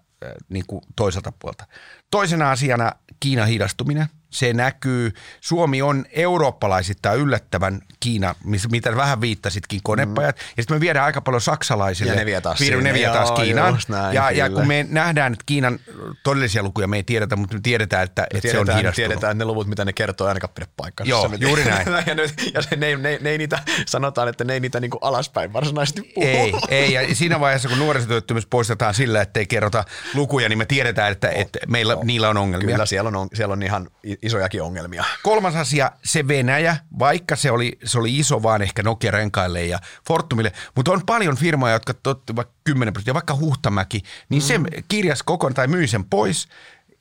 niin kuin toiselta puolta. Toisena asiana Kiinan hidastuminen. Se näkyy. Suomi on eurooppalaisittain yllättävän Kiina, mitä vähän viittasitkin, konepajat. Mm. Ja sitten me viedään aika paljon saksalaisille. Ja ne vie taas, ne vie taas joo, Kiinaan. Näin, ja, ja kun me nähdään, että Kiinan todellisia lukuja me ei tiedetä, mutta me tiedetään, että, me että tiedetään, se on hidastunut. Tiedetään, että ne luvut, mitä ne kertoo, ainakaan pidä paikkaa. Joo, se, juuri näin. ja ne, ja se, ne, ne, ne niitä, sanotaan, että ne ei niitä niinku alaspäin varsinaisesti puhu. Ei, ei, ja siinä vaiheessa, kun nuorisotyöttömyys poistetaan sillä, että ei kerrota lukuja, niin me tiedetään, että, oh, että meillä, oh, niillä on ongelmia. Kyllä, siellä on, siellä on ihan isojakin ongelmia. Kolmas asia, se Venäjä, vaikka se oli, se oli iso vaan ehkä Nokia-renkaille ja Fortumille, mutta on paljon firmoja, jotka totti vaikka kymmenen prosenttia, vaikka Huhtamäki, niin mm. se kirjasi kokonaan tai myi sen pois.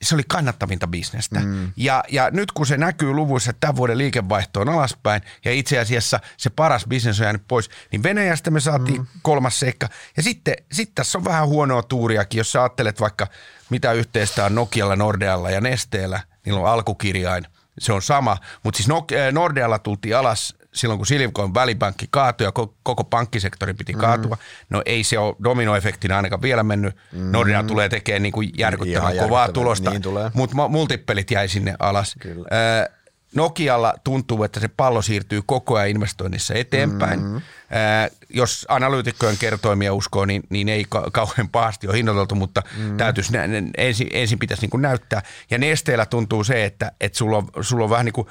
Se oli kannattavinta bisnestä. Mm. Ja, ja nyt kun se näkyy luvuissa, että tämän vuoden liikevaihto on alaspäin ja itse asiassa se paras bisnes on jäänyt pois, niin Venäjästä me saatiin mm. kolmas seikka. Ja sitten sit tässä on vähän huonoa tuuriakin, jos sä ajattelet vaikka mitä yhteistä on Nokialla, Nordealla ja Nesteellä. Niillä on alkukirjain, se on sama, mutta siis Nordealla tultiin alas silloin, kun Silicon Valley Bank kaatui ja koko pankkisektori piti kaatua. Mm-hmm. No ei se ole dominoefektinä ainakaan vielä mennyt. Mm-hmm. Nordea tulee tekemään niin kuin järkyttävän kovaa tulosta, niin mutta multippelit jäi sinne alas. Äh, Nokialla tuntuu, että se pallo siirtyy koko ajan investoinnissa eteenpäin. Mm-hmm. Äh, jos analyytikkojen kertoimia uskoo, niin, niin ei kauhean pahasti ole hinnoiteltu, mutta mm-hmm. täytyisi, ensin, ensin pitäisi niin kuin näyttää. Ja Nesteellä tuntuu se, että, että sulla, on, sulla on vähän niin kuin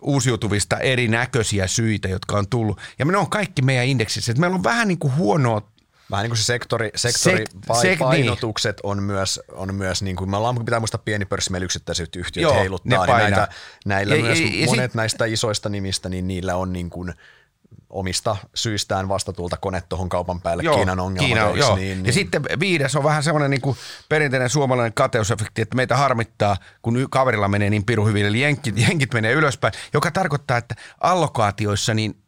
uusiutuvista erinäköisiä syitä, jotka on tullut. Ja ne on kaikki meidän indeksissä. Että meillä on vähän niin kuin huonoa. Vähän niin kuin se sektori, sektoripainotukset sek, on myös, on myös niin kuin, me ollaan, pitää muistaa pieni pörssi, meillä yksittäiset yhtiöt joo, heiluttaa, niin näitä, näillä ja, myös ja, ja monet sit, näistä isoista nimistä, niin niillä on niin kuin omista syistään vastatulta kone tuohon kaupan päälle, joo, Kiinan ongelma. Niin, niin. Ja sitten viides on vähän semmoinen niin perinteinen suomalainen kateusefekti, että meitä harmittaa, kun kaverilla menee niin pirun hyvin, eli jenkit, jenkit menee ylöspäin, joka tarkoittaa, että allokaatioissa, niin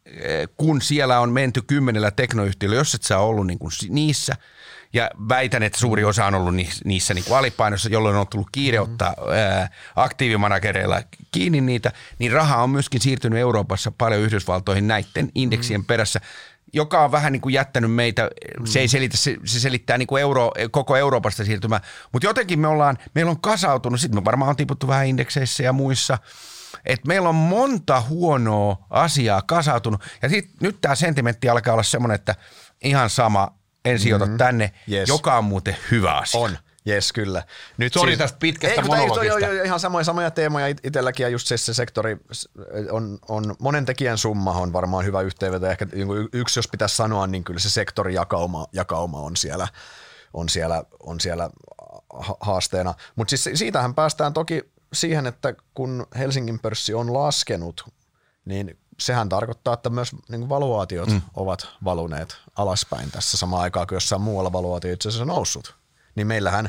kun siellä on menty kymmenellä teknoyhtiöllä, jos et sä ole ollut niin kuin niissä, ja väitän, että suuri osa on ollut niissä niin kuin alipainossa, jolloin on tullut kiire ottaa ää, aktiivimanagereilla kiinni niitä, niin raha on myöskin siirtynyt Euroopassa paljon Yhdysvaltoihin näiden indeksien perässä, joka on vähän niin kuin jättänyt meitä, se, ei selitä, se, se selittää niin kuin euro, koko Euroopasta siirtymään, mutta jotenkin me ollaan, meillä on kasautunut, sitten me varmaan on tiputtu vähän indekseissä ja muissa, että meillä on monta huonoa asiaa kasautunut ja sit, nyt tämä sentimentti alkaa olla semmoinen, että ihan sama, en sijoita mm-hmm. tänne, yes. Joka on muuten hyvä asia. On, jes kyllä. Nyt sori siis, tästä pitkästä ei, monologista. Ei, ihan samoja, samoja teemoja itselläkin ja just se, se sektori on, on monen tekijän summa on varmaan hyvä yhteenveto. Ehkä yksi, jos pitäisi sanoa, niin kyllä se sektorijakauma jakauma on siellä, on siellä, on siellä haasteena. Mutta siis siitähän päästään toki siihen, että kun Helsingin pörssi on laskenut, niin sehän tarkoittaa, että myös niin valuaatiot mm. ovat valuneet alaspäin tässä samaan aikaan, kun jossain muualla valuaatio itse asiassa noussut. Niin meillähän,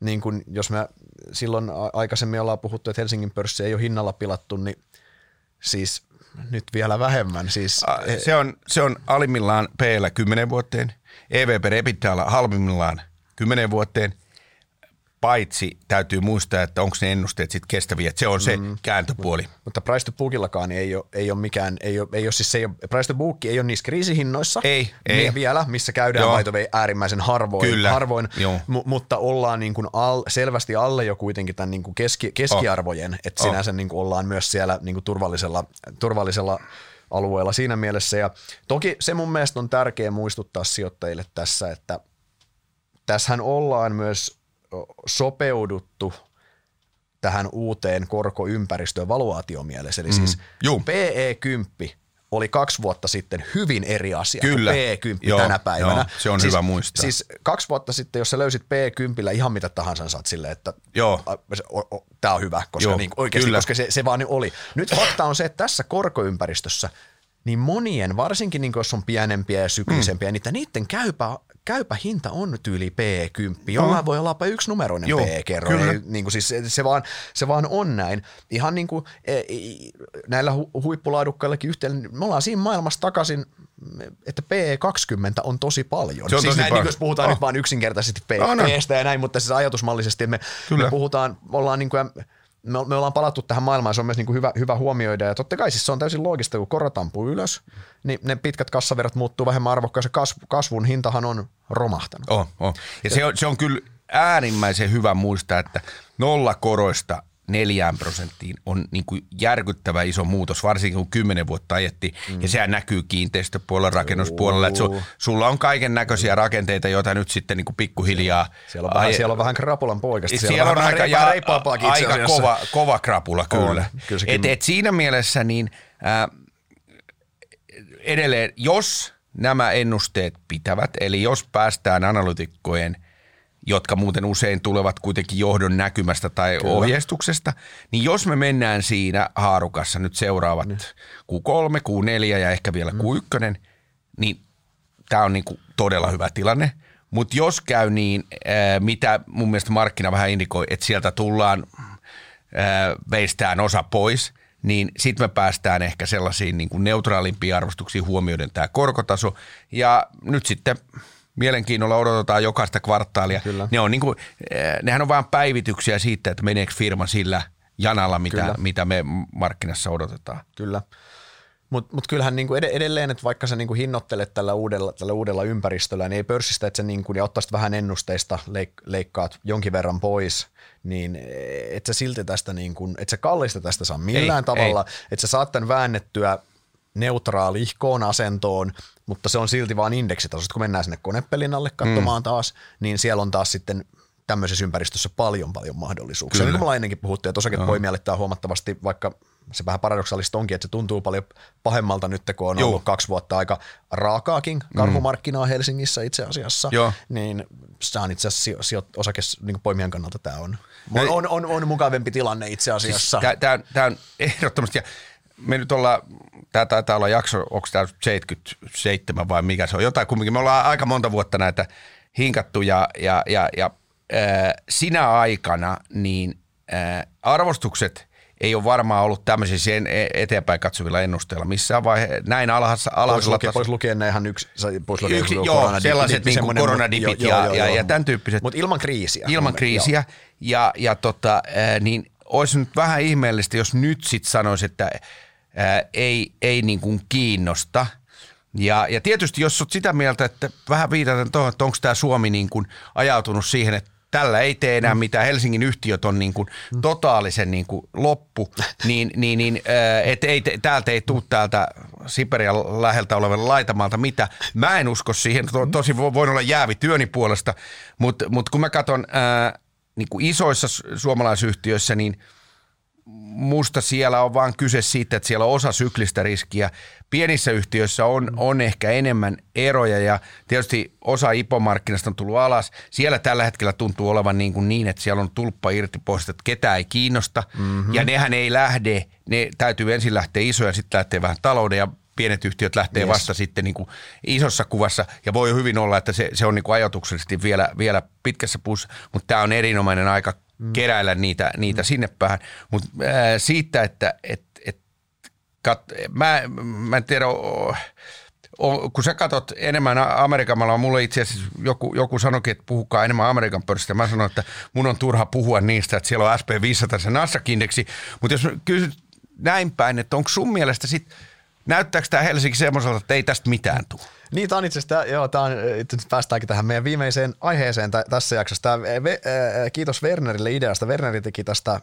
niin kun, jos me silloin aikaisemmin ollaan puhuttu, että Helsingin pörssi ei ole hinnalla pilattu, niin siis nyt vielä vähemmän. Siis, se, on, se on alimmillaan P-llä kymmenen vuoteen, E V P repittaalla halvimmillaan kymmenen vuoteen. Paitsi täytyy muistaa, että onko ne ennusteet sitten kestäviä. Se on se mm. kääntöpuoli. Mutta price to bookillakaan ei ole, ei ole mikään, ei ole, ei ole, siis se ei ole, price to book ei ole niissä kriisihinnoissa ei, ei. vielä, missä käydään vaihtoi äärimmäisen harvoin, Kyllä. harvoin M- mutta ollaan niin kuin al, selvästi alle jo kuitenkin tämän niin kuin keski, keskiarvojen, oh. että sinänsä oh. niin kuin ollaan myös siellä niin kuin turvallisella, turvallisella alueella siinä mielessä. Ja toki se mun mielestä on tärkeä muistuttaa sijoittajille tässä, että tässähän ollaan myös sopeuduttu tähän uuteen korkoympäristöön valuaatiomielessä. Eli mm-hmm. siis Juu. P E kymmenen oli kaksi vuotta sitten hyvin eri asia kuin P E kymmenen tänä päivänä. Joo, se on siis, hyvä muistaa. Siis kaksi vuotta sitten, jos sä löysit P E kymmenen ihan mitä tahansa, saat silleen, että tämä on hyvä, koska, niin, oikeasti, koska se, se vaan oli. Nyt fakta on se, että tässä korkoympäristössä niin monien, varsinkin niin jos on pienempiä ja syklisempiä, mm. niin niiden käypä, käypä hinta on tyyli P E kymmenen, jollain mm. voi olla yksi numeroinen P E-kerro. Niin siis se, vaan, se vaan on näin. Ihan niin kuin näillä hu- huippulaadukkaillakin yhteydessä, me ollaan siinä maailmassa takaisin, että P E kaksikymmentä on tosi paljon. Se on siis tosi näin, paljon. Niin, jos puhutaan oh. nyt vaan yksinkertaisesti P E:stä ja näin, mutta siis ajatusmallisesti me, me puhutaan, ollaan niin kuin... Me ollaan palattu tähän maailmaan, se on myös niin kuin hyvä, hyvä huomioida ja totta kai siis se on täysin loogista, kun korot ampuu ylös, niin ne pitkät kassaverrat muuttuu vähemmän arvokkaiksi, kasvun hintahan on romahtanut. Oh, oh. Ja, ja se, on, se on kyllä äärimmäisen hyvä muistaa, että nollakoroista neljään prosenttiin on niin kuin järkyttävä iso muutos, varsinkin kun kymmenen vuotta ajettiin mm. ja sehän näkyy kiinteistöpuolella, rakennuspuolella, että su, sulla on kaiken näköisiä rakenteita, joita nyt sitten niin kuin pikkuhiljaa. Siellä on, vähän, siellä on vähän krapulan poikasta, siellä, siellä on, on aika, ja, aika kova, kova krapula kyllä. On, kyllä et, et siinä mielessä niin ää, edelleen, jos nämä ennusteet pitävät, eli jos päästään analytikkojen jotka muuten usein tulevat kuitenkin johdon näkymästä tai Kyllä. ohjeistuksesta, niin jos me mennään siinä haarukassa nyt seuraavat nyt. Q kolme, Q neljä ja ehkä vielä mm. Q yksi, niin tämä on niinku todella hyvä tilanne. Mutta jos käy niin, mitä mun mielestä markkina vähän indikoi, että sieltä tullaan, veistään osa pois, niin sitten me päästään ehkä sellaisiin niinku neutraalimpiin arvostuksiin huomioiden tämä korkotaso ja nyt sitten... Mielenkiinnolla odotetaan jokaista kvartaalia. Ne on niin kuin, nehän on vain päivityksiä siitä, että meneekö firma sillä janalla, mitä, mitä me markkinassa odotetaan. Kyllä. Mutta mut kyllähän niinku edelleen, että vaikka sä niinku hinnoittelet tällä uudella, tällä uudella ympäristöllä, niin ei pörssistä, että sä niinku, ja ottaisit vähän ennusteista, leik- leikkaat jonkin verran pois, niin et sä silti tästä, niinku, et sä kallista tästä saa millään ei, tavalla, että sä saat tämän väännettyä neutraalihkoon asentoon, mutta se on silti vaan indeksitasosta. Kun mennään sinne konepelin alle katsomaan mm. taas, niin siellä on taas sitten tämmöisessä ympäristössä paljon paljon mahdollisuuksia. Kyllä. Niin kuin me ollaan ennenkin puhuttu, että osakepoimijalle tämä huomattavasti, vaikka se vähän paradoksaalista onkin, että se tuntuu paljon pahemmalta nyt, kun on Joo. ollut kaksi vuotta aika raakaakin karhumarkkinaa mm. Helsingissä itse asiassa, Joo. niin se on itse asiassa sijo- osakes, niin poimijan kannalta tämä on. On, on, on, on mukavempi tilanne itse asiassa. Siis tämä, tämä on ehdottomasti... Me nyt ollaan, tämä taitaa olla jakso, onko tämä seitsemänkymmentäseitsemän vai mikä se on, jotain kumminkin. Me ollaan aika monta vuotta näitä hinkattu ja, ja, ja, ja ää, sinä aikana niin ää, arvostukset ei ole varmaan ollut tämmöisiä eteenpäin katsovilla ennusteilla missään vaiheessa. Näin alhaassa, alhaisella tasolla. Pois lukien näinhän yksi, pois lukien yksi, joo, sellaiset niin kuin koronadipit jo, ja, jo, jo, ja, jo. ja tämän tyyppiset. Mutta ilman kriisiä. Ilman kriisiä joo. ja, ja tota, ää, niin olisi nyt vähän ihmeellistä, jos nyt sitten sanoisi, että ei, ei niin kuin kiinnosta. Ja, ja tietysti jos olet sitä mieltä, että vähän viitaten tuohon, että onko tämä Suomi niin kuin ajautunut siihen, että tällä ei tee enää mm. mitään, Helsingin yhtiöt on niin kuin mm. totaalisen niin kuin loppu, niin, niin, niin et ei, täältä ei tule täältä Siperian läheltä olevan laitamaalta mitä. Mä en usko siihen, to, tosi voin olla jäävi työni puolesta, mutta mut kun mä katson ää, niin kuin isoissa suomalaisyhtiöissä, niin musta siellä on vaan kyse siitä, että siellä on osa syklistä riskiä. Pienissä yhtiöissä on, on ehkä enemmän eroja ja tietysti osa I P O-markkinasta on tullut alas. Siellä tällä hetkellä tuntuu olevan niin, kuin niin että siellä on tulppa irti pois, että ketään ei kiinnosta. Mm-hmm. Ja nehän ei lähde, ne täytyy ensin lähteä isoja, sitten lähtee vähän talouden ja pienet yhtiöt lähtee yes. vasta sitten niin kuin isossa kuvassa ja voi hyvin olla, että se, se on niin kuin ajatuksellisesti vielä, vielä pitkässä puussa, mutta tämä on erinomainen aika mm. keräillä niitä, niitä mm. sinne päähän. Mutta äh, siitä, että et, et, kat, mä, mä en tiedä, o, o, kun sä katot enemmän Amerikan maalla, mulle itse asiassa joku, joku sanoikin, että puhukaa enemmän Amerikan pörssistä. Mä sanoin, että mun on turha puhua niistä, että siellä on S and P viisisataa se Nasdaq-indeksi, mutta jos kysyt näin päin, että onko sun mielestä sitten näyttääkö tämä Helsinki semmoiselta, että ei tästä mitään tule? Niin, tämä on itse asiassa, joo, tämä on, päästäänkin tähän meidän viimeiseen aiheeseen t- tässä jaksossa. Tämä, ve, äh, kiitos Wernerille ideasta. Werneri teki tästä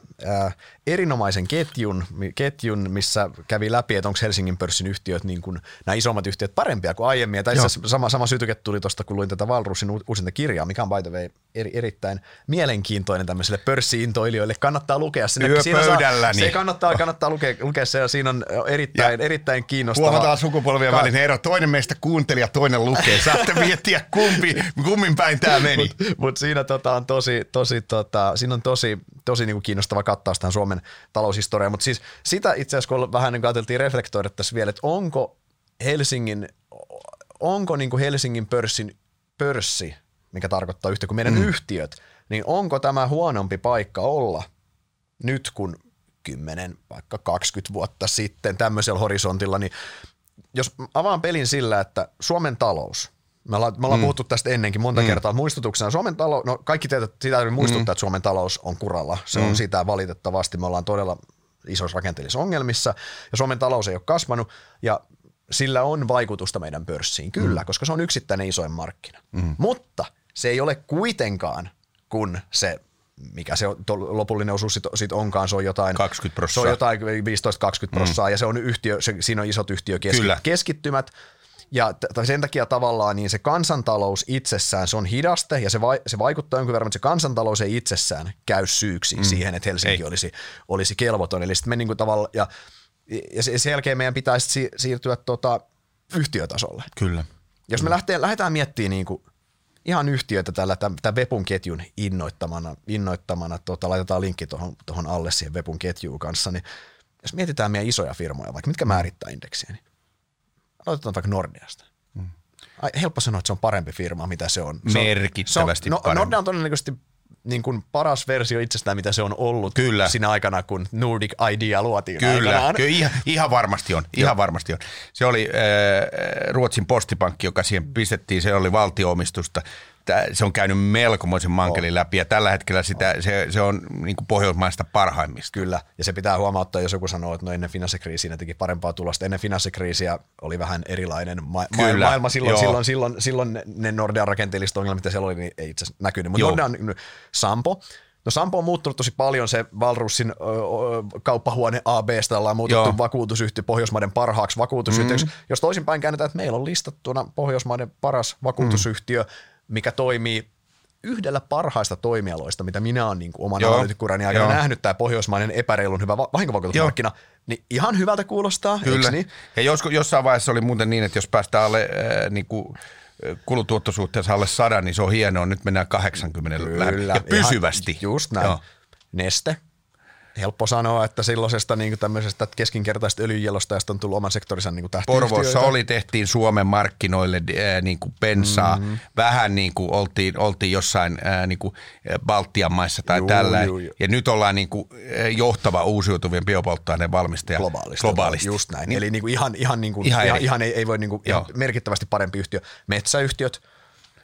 äh, erinomaisen ketjun, ketjun, missä kävi läpi, että onko Helsingin pörssin yhtiöt, niin kuin, nämä isommat yhtiöt parempia kuin aiemmin. Tai sama, sama sytyke tuli tuosta, kun luin tätä Valrussin uusinta kirjaa, mikä on by the way eri, erittäin mielenkiintoinen tämmöisille pörssiintoilijoille. Kannattaa lukea sen. Yöpöydälläni. Se kannattaa, kannattaa lukea, lukea se, ja siinä on erittäin, erittäin kiinnostava. Huomataan sukupolvien ka- välinen ero. Toinen meistä kuuntelee ja toinen lukee. Saatte miettiä, kumpi, kummin päin tämä meni. Mutta mut siinä, tota, on tosi, tosi, tota, siinä on tosi, tosi niinku kiinnostava kattaus tähän Suomen taloushistoriaan. Mutta siis sitä itse asiassa, kun vähän niin ajateltiin reflektoida tässä vielä, että onko Helsingin, onko niinku Helsingin pörssin pörssi, mikä tarkoittaa yhtä kuin meidän mm. yhtiöt, niin onko tämä huonompi paikka olla nyt kuin kymmenen, vaikka kaksikymmentä vuotta sitten tämmöisellä horisontilla, niin jos avaan pelin sillä, että Suomen talous, me ollaan, me ollaan mm. puhuttu tästä ennenkin monta mm. kertaa muistutuksena, Suomen talous, no kaikki teitä, sitä ei muistuttaa, mm. että Suomen talous on kuralla, se mm. on sitä valitettavasti, me ollaan todella isoissa rakenteellisissa ongelmissa ja Suomen talous ei ole kasvanut ja sillä on vaikutusta meidän pörssiin, kyllä, mm. koska se on yksittäinen isoin markkina, mm. mutta se ei ole kuitenkaan, kun se mikä se lopullinen osuus sitten onkaan, se on jotain kaksikymmentä prosenttia. Se on jotain viisitoista kaksikymmentä prosenttia mm. ja se on yhtiö, se, siinä on isot yhtiökeskittymät. Ja t- sen takia tavallaan niin se kansantalous itsessään, se on hidaste ja se, va- se vaikuttaa jonkun verran, mutta se kansantalous ei itsessään käy syyksi mm. siihen, että Helsinki olisi, olisi kelvoton. Eli sitten me niinku tavallaan, ja, ja sen jälkeen meidän pitäisi si- siirtyä tota yhtiötasolle. Kyllä. Jos me mm. lähtee, lähdetään miettimään niinku ihan yhtiöitä tällä tämän Webun ketjun innoittamana, innoittamana tuota, laitetaan linkki tuohon alle siihen Webun ketjuun kanssa, niin jos mietitään meidän isoja firmoja, vaikka mitkä määrittää indeksiä, niin aloitetaan vaikka Nordeasta. Mm. Ai, helppo sanoa, että se on parempi firma, mitä se on. Se on merkittävästi se on, no, parempi. Nordea on todennäköisesti niin kuin paras versio itsestään, mitä se on ollut kyllä. Siinä aikana, kun Nordic Idea luotiin kyllä. aikanaan. Kyllä, ihan, ihan varmasti on. Ihan Joo. varmasti on. Se oli äh, Ruotsin postipankki, joka siihen pistettiin, se oli valtio-omistusta. Tää, se on käynyt melkomoisen mankelin oh. läpi ja tällä hetkellä sitä, oh. se, se on niin kuin pohjoismaista parhaimmista. Kyllä, ja se pitää huomauttaa, jos joku sanoo, että no ennen finanssikriisiä ne teki parempaa tulosta. Ennen finanssikriisiä oli vähän erilainen ma- ma- maailma. Silloin, silloin, silloin, silloin ne Nordean rakenteelliset ongelmat, mitä siellä oli, niin ei itse asiassa näkynyt. Mutta Nordean Sampo. No Sampo on muuttunut tosi paljon, se Valrussin ö, ö, kauppahuone A B:stä ollaan muutettu Joo. vakuutusyhtiö Pohjoismaiden parhaaksi vakuutusyhtiöksi. Mm. Jos toisinpäin käännetään, että meillä on listattuna Pohjoismaiden paras vakuutusyhtiö, mm. mikä toimii yhdellä parhaista toimialoista, mitä minä olen niin kuin oman analyytikkurani aikana nähnyt, tämä pohjoismainen epäreilun hyvä vahinkovakuutusmarkkina, niin ihan hyvältä kuulostaa, Kyllä. eikö niin? Ja jos, jossain vaiheessa oli muuten niin, että jos päästään alle äh, niin kuin kulutuottosuhteessa alle sata, niin se on hienoa, nyt mennään kahdeksankymmentä läpi ja pysyvästi. Ihan, just näin. Joo. Neste. Helppo sanoa, että silloisesta niin tämmöisestä keskinkertaisesta öljyjalostajasta on tullut oman sektorinsa niin tähtiyhtiöitä. Porvoossa oli, tehtiin Suomen markkinoille äh, niin kuin bensaa. Mm-hmm. Vähän niin kuin oltiin, oltiin jossain äh, niin kuin Baltian maissa tai juu, tällainen. Juu, juu. Ja nyt ollaan niin kuin johtava uusiutuvien biopolttoaineen valmistaja globaalisti. globaalisti. Just näin. Niin. Eli niin kuin ihan, ihan, niin kuin, ihan, ihan, ihan ei, ei voi niin kuin, merkittävästi parempi yhtiö. Metsäyhtiöt.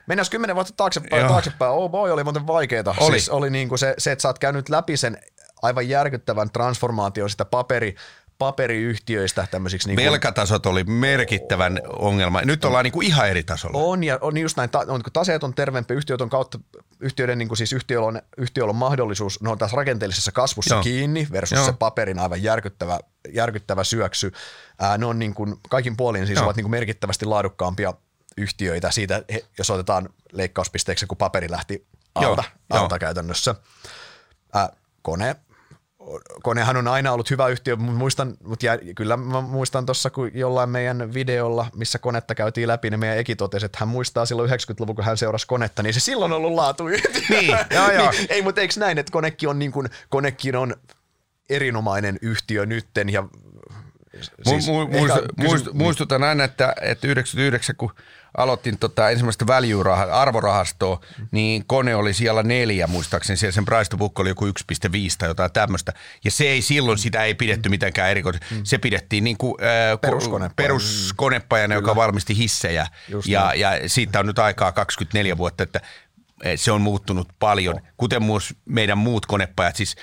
Mennään kymmenen vuotta taaksepäin. taaksepäin. Oh boy, oli muuten vaikeaa. Oli, siis oli niin kuin se, se, että sä oot käynyt läpi sen aivan järkyttävän transformaation sitä paperi, paperiyhtiöistä tämmöisiksi. Niin velkatasot oli merkittävän oh. ongelma. Nyt ollaan niin kuin ihan eri tasolla. On ja on just näin. Ta- on, kun taseet on terveempi, yhtiöt on kautta, yhtiöiden niin kuin siis yhtiöllä on, yhtiöllä on mahdollisuus, ne on tässä rakenteellisessa kasvussa Joo. kiinni versus Joo. se paperin aivan järkyttävä, järkyttävä syöksy. Ää, ne on niin kuin kaikin puolin siis Joo. ovat niin kuin merkittävästi laadukkaampia yhtiöitä siitä, he, jos otetaan leikkauspisteeksi, kun paperi lähti alta, alta käytännössä. Ää, kone. konehan on aina ollut hyvä yhtiö, muistan, mutta jä, kyllä mä muistan tuossa kun jollain meidän videolla, missä konetta käytiin läpi, niin meidän Eki totesi, että hän muistaa silloin yhdeksänkymmentäluvun, kun hän seurasi konetta, niin se silloin on ollut laatuyhtiö. Niin, joo, joo. Niin, ei, mutta eikö näin, että konekin on, niin kuin, konekin on erinomainen yhtiö nytten. Ja, siis mu- mu- muistu, kysy- muistutan aina, että, että yhdeksänkymmentäyhdeksän, kun aloitin tota ensimmäistä value-raha- arvorahastoa, niin kone oli siellä neljä, muistaakseni. Siellä sen price to book oli joku yksi pilkku viisi tai jotain tämmöistä. Ja se ei silloin, sitä ei pidetty mitenkään erikoista. Mm. Se pidettiin niin kuin, äh, peruskonepajana, peruskonepajana joka valmisti hissejä. Ja, ja siitä on nyt aikaa kaksikymmentäneljä vuotta, että se on muuttunut paljon. Oh. Kuten myös meidän muut konepajat, siis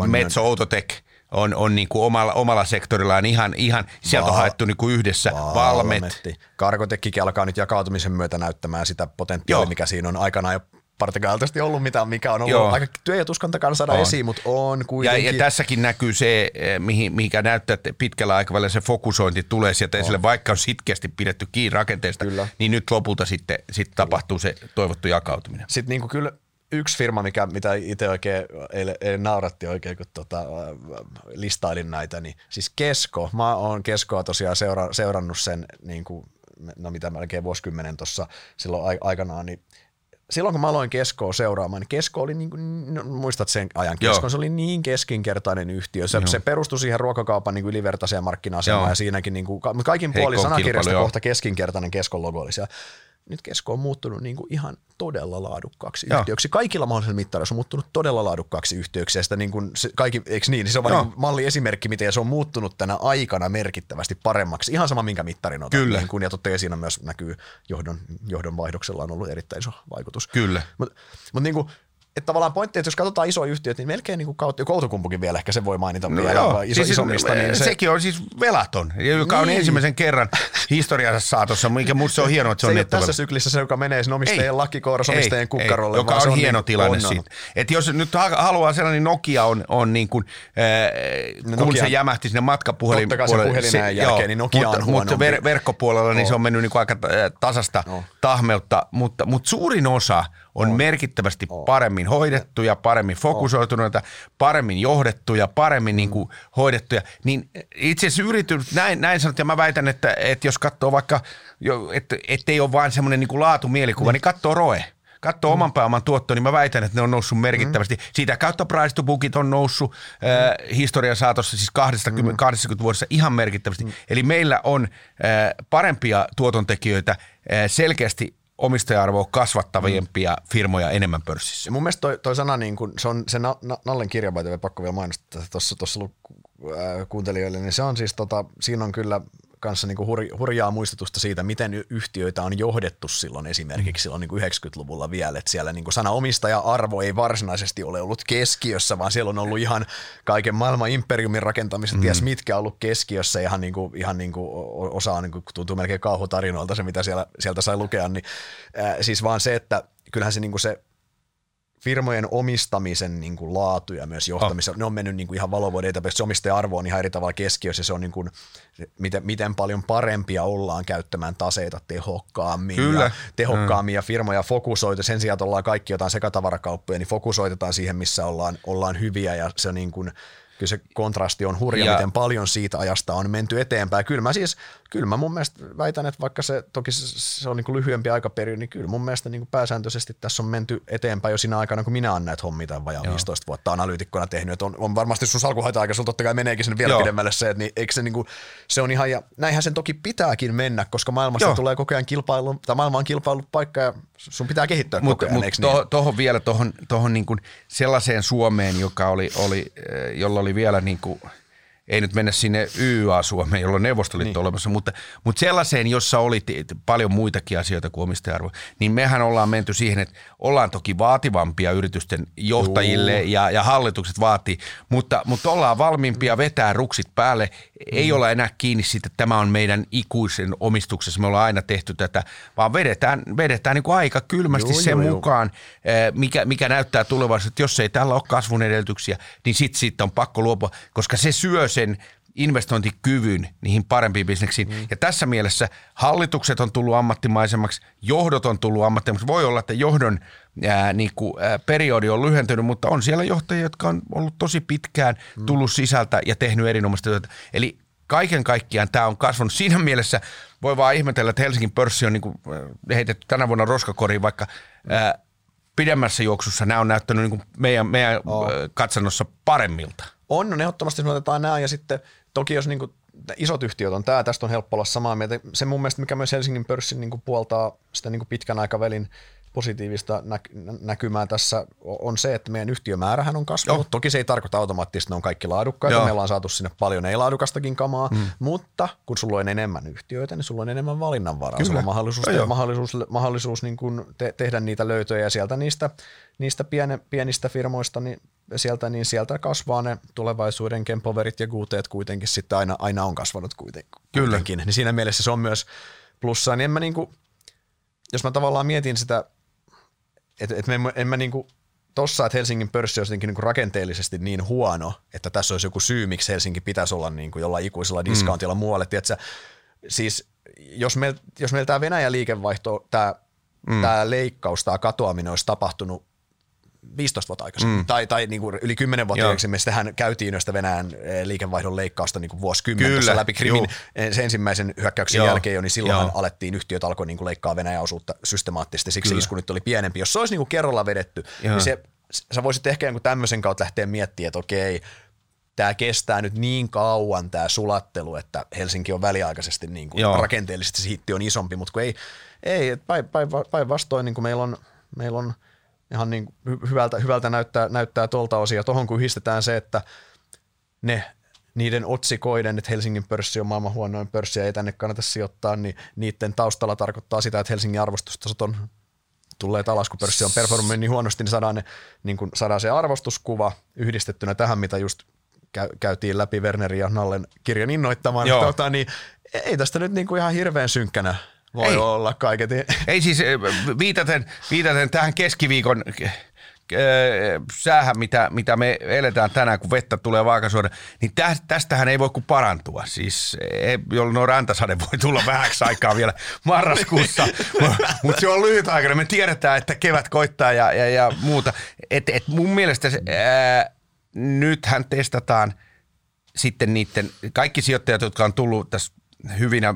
äh, Metso, Outotec. On, on niin kuin omalla, omalla sektorillaan ihan, ihan sieltä on haettu niin kuin yhdessä Valmetti. Karkotekkikin alkaa nyt jakautumisen myötä näyttämään sitä potentiaalia, mikä siinä on aikanaan jo partikailtaisesti ollut mitään, mikä on ollut Joo. aika työ- ja tuskan takana saada on. esiin, mutta on kuitenkin. Ja, ja tässäkin näkyy se, mihin, mihinkä näyttää, että pitkällä aikavälillä se fokusointi tulee sieltä on. esille, vaikka on sitkeästi pidetty kiinni rakenteesta, kyllä. niin nyt lopulta sitten, sitten tapahtuu se toivottu jakautuminen. Sitten niin kuin kyllä. Yksi firma, mikä, mitä itse oikein eilen, eilen nauratti oikein, kun tota, listailin näitä, niin siis Kesko. Mä oon Keskoa tosiaan seura, seurannut sen, niin kuin, no mitä melkein vuosikymmenen tuossa silloin aikanaan, niin silloin kun mä aloin Keskoa seuraamaan, niin Kesko oli, niin kuin, no, muistat sen ajan Keskoon, se oli niin keskinkertainen yhtiö. Se, se perustui siihen ruokakaupan niin kuin ylivertaiseen markkina-asemaan ja siinäkin, niin kuin, mutta kaikin puolin sanakirjasta kilpailu, kohta keskinkertainen Keskon logo oli siellä. Nyt Kesko on muuttunut niin kuin ihan todella laadukkaaksi Joo. yhtiöksi. Kaikilla mahdollisilla mittareilla on muuttunut todella laadukkaaksi yhtiöksi. Niin kuin se, kaikki, eikö niin? Se on vain malliesimerkki, miten se on muuttunut tänä aikana merkittävästi paremmaksi. Ihan sama, minkä mittarin otan. Kyllä. Niin kuin, ja totta kai siinä myös näkyy, johdon, johdon vaihdoksella on ollut erittäin iso vaikutus. Kyllä. Mutta mut niin kuin... Että tavallaan pointti, että jos katsotaan isoja yhtiöitä, niin melkein niin kautta, Outokumpukin vielä ehkä sen voi mainita no vielä joo, iso, siis isommista. Niin se... Sekin on siis velaton, joka niin. on ensimmäisen kerran historiassa saatossa, mikä minusta se on hienoa, että se, se on nettovelaton. Se tässä syklissa se, joka menee sinne omistajien lakikourassa, omistajien kukkarolle. Joka on hieno niin, tilanne siitä. Että jos nyt haluaa sellainen, niin Nokia on, on niin kuin, äh, no kun Nokia, se jämähti sinne matkapuhelin puolelle. Se, jälkeen, joo, niin Nokia mutta, on mutta ver, verkkopuolella oh. niin se on mennyt niin kuin aika tasasta oh. tahmeutta, mutta, mutta suurin osa on oh. merkittävästi oh. paremmin hoidettuja, paremmin fokusoituneita, paremmin johdettuja, paremmin niin kuin hoidettuja. Niin itse asiassa yritys, näin, näin sanot, ja mä väitän, että, että jos katsoo vaikka, että, ettei ole vain semmoinen niin kuin laatumielikuvaa, niin, niin katsoo R O E. Katsoo mm. oman pääoman tuottoa, niin mä väitän, että ne on noussut merkittävästi. Mm. Siitä kautta price to bookit on noussut mm. äh, historian saatossa siis kaksikymmentä, kaksikymmentä vuodessa ihan merkittävästi. Mm. Eli meillä on äh, parempia tuotontekijöitä äh, selkeästi omistaja-arvoa kasvattavimpia mm. firmoja enemmän pörssissä. Mun mielestä toi, toi sana, niin kun, se on se na, na, Nallen kirjanvaihto, pakko vielä mainostaa tuossa äh, kuuntelijoille, niin se on siis, tota, siinä on kyllä kanssa niin hur, hurjaa muistutusta siitä, miten yhtiöitä on johdettu silloin esimerkiksi mm. silloin niin yhdeksänkymmentäluvulla vielä, että siellä niin sana omistaja-arvo ei varsinaisesti ole ollut keskiössä, vaan siellä on ollut ihan kaiken maailman imperiumin rakentamiset, mm. ties mitkä on ollut keskiössä, ihan, niin kuin, ihan niin kuin osa niin kuin tuntuu melkein kauhutarinoilta se, mitä siellä, sieltä sai lukea, niin äh, siis vaan se, että kyllähän se, niin kuin se firmojen omistamisen niin kuin laatu ja myös johtamisen, oh. ne on mennyt niin kuin ihan valovuodeita, koska se omistaja-arvo on ihan eri tavalla keskiössä, se on niin kuin, miten, miten paljon parempia ollaan käyttämään taseita tehokkaammin, ja, tehokkaammin mm. ja firmoja fokusoitu, sen sijaan, että ollaan kaikki jotain sekatavarakauppoja, niin fokusoitetaan siihen, missä ollaan, ollaan hyviä ja se niin kuin, kyllä se kontrasti on hurja, ja. miten paljon siitä ajasta on menty eteenpäin. Kyllä mä siis, kyllä mä mun mielestä väitän, että vaikka se toki se on niin kuin lyhyempi aikaperiodi, niin kyllä mun mielestä niin kuin pääsääntöisesti tässä on menty eteenpäin jo siinä aikana, kun minä olen näitä hommia tai vajaa viisitoista vuotta analyytikkona tehnyt. Että on, on varmasti sun salkunhaita-aika, sulla totta kai meneekin sen vielä Joo. pidemmälle se, että niin, eikö se, niin kuin, se on ihan, ja näinhän sen toki pitääkin mennä, koska maailmassa Joo. tulee koko ajan kilpailu, tai maailma on kilpailupaikka ja sun pitää kehittyä mut, koko ajan. Mutta niin? Tuohon vielä, tuohon niin kuin sellaiseen Suomeen, joka oli, oli jolla oli vielä niin kuin, ei nyt mennä sinne Y Y A-Suomeen, jolloin Neuvostoliitto niin. olemassa, mutta, mutta sellaiseen, jossa oli paljon muitakin asioita kuin omistaja-arvo, niin mehän ollaan menty siihen, että ollaan toki vaativampia yritysten johtajille ja, ja hallitukset vaatii, mutta, mutta ollaan valmiimpia vetää ruksit päälle. Ei mm. olla enää kiinni siitä, että tämä on meidän ikuisen omistuksessa, me ollaan aina tehty tätä, vaan vedetään, vedetään niin kuin aika kylmästi joo, sen joo, mukaan, mikä, mikä näyttää tulevaisuudessa, että jos ei tällä ole kasvun edellytyksiä, niin sitten siitä on pakko luopua, koska se syö sen investointikyvyn niihin parempiin bisneksiin. Mm. Ja tässä mielessä hallitukset on tullut ammattimaisemmaksi, johdot on tullut ammattimaisemmaksi. Voi olla, että johdon ää, niin kuin, ää, periodi on lyhentynyt, mutta on siellä johtajia, jotka on ollut tosi pitkään tullut sisältä ja tehnyt erinomaista työtä. Eli kaiken kaikkiaan tämä on kasvanut. Siinä mielessä voi vaan ihmetellä, että Helsingin pörssi on niin kuin heitetty tänä vuonna roskakoriin, vaikka ää, pidemmässä juoksussa nämä on näyttänyt niin kuin meidän, meidän oh. katsannossa paremmilta. On, no ehdottomasti me otetaan nämä ja sitten toki jos niin kuin isot yhtiöt on tämä, tästä on helppo olla samaa mieltä. Se mun mielestä, mikä myös Helsingin pörssin niin kuin puoltaa sitä niin kuin pitkän aikavälin positiivista näky- näkymää tässä on se, että meidän yhtiömäärähän on kasvanut. Joo. Toki se ei tarkoita automaattisesti, että ne on kaikki laadukkaita. Joo. Me ollaan saatu sinne paljon ei-laadukastakin kamaa, mm. mutta kun sulla on enemmän yhtiöitä, niin sulla on enemmän valinnanvaraa. Kyllä. Sulla on mahdollisuus, te- mahdollisuus, mahdollisuus niin kuin te- tehdä niitä löytöjä ja sieltä niistä, niistä piene- pienistä firmoista niin sieltä, niin sieltä kasvaa ne tulevaisuuden Kempoverit ja Guteet kuitenkin sitten aina, aina on kasvanut kuiten- kuitenkin. Kyllä. Niin siinä mielessä se on myös plussaa. Niin en mä niin kuin, jos mä tavallaan mietin sitä, että et en mä niinku tossa, että Helsingin pörssi olisi niinku rakenteellisesti niin huono, että tässä olisi joku syy, miksi Helsinki pitäisi olla niinku jollain ikuisella diskountilla mm. muualle. Tiedätkö, siis jos meillä jos meil tämä Venäjän liikevaihto, tämä mm. leikkaus, tämä katoaminen olisi tapahtunut viisitoista vuotta aikaisemmin mm. tai, tai niinku yli kymmenen vuotta aikaisemmin, sitähän käytiin noista Venäjän liikevaihdon leikkausta niinku vuosikymmentä läpi Krimin sen ensimmäisen hyökkäyksen Joo. jälkeen jo, niin silloinhan Joo. alettiin, yhtiöt alkoi niinku leikkaa Venäjän osuutta systemaattisesti, siksi Kyllä. isku nyt oli pienempi. Jos se olisi niinku kerralla vedetty, Joo. niin se, sä voisit ehkä niinku tämmöisen kautta lähteä miettimään, että okei, tämä kestää nyt niin kauan tämä sulattelu, että Helsinki on väliaikaisesti niinku rakenteellisesti se hitti on isompi, mutta kun ei, ei päinvastoin niin meillä on, meillä on ihan niin hyvältä, hyvältä näyttää, näyttää tuolta osin. Ja tuohon kun yhdistetään se, että ne, niiden otsikoiden, että Helsingin pörssi on maailman huonoin pörssi ja ei tänne kannata sijoittaa, niin niiden taustalla tarkoittaa sitä, että Helsingin arvostustasot on tulleet alas, kun pörssi on performoinut niin huonosti, niin saadaan, ne, niin kun saadaan se arvostuskuva yhdistettynä tähän, mitä just käytiin läpi Wernerin ja Nallen kirjan innoittamaan. Tuota, niin ei tästä nyt niin kuin ihan hirveän synkkänä voi ei. olla kaiketi. Ei siis viitaten, viitaten tähän keskiviikon säähän, mitä, mitä me eletään tänään, kun vettä tulee vaakasuoda, niin tä, tästähän ei voi kuin parantua. Siis, ei, jolloin no rantasade voi tulla vähäksi aikaa vielä marraskuussa, mutta se on lyhyt aikana. Me tiedetään, että kevät koittaa ja, ja, ja muuta. Et, et mun mielestä se, ää, nythän testataan sitten niiden, kaikki sijoittajat, jotka on tullut tässä hyvinä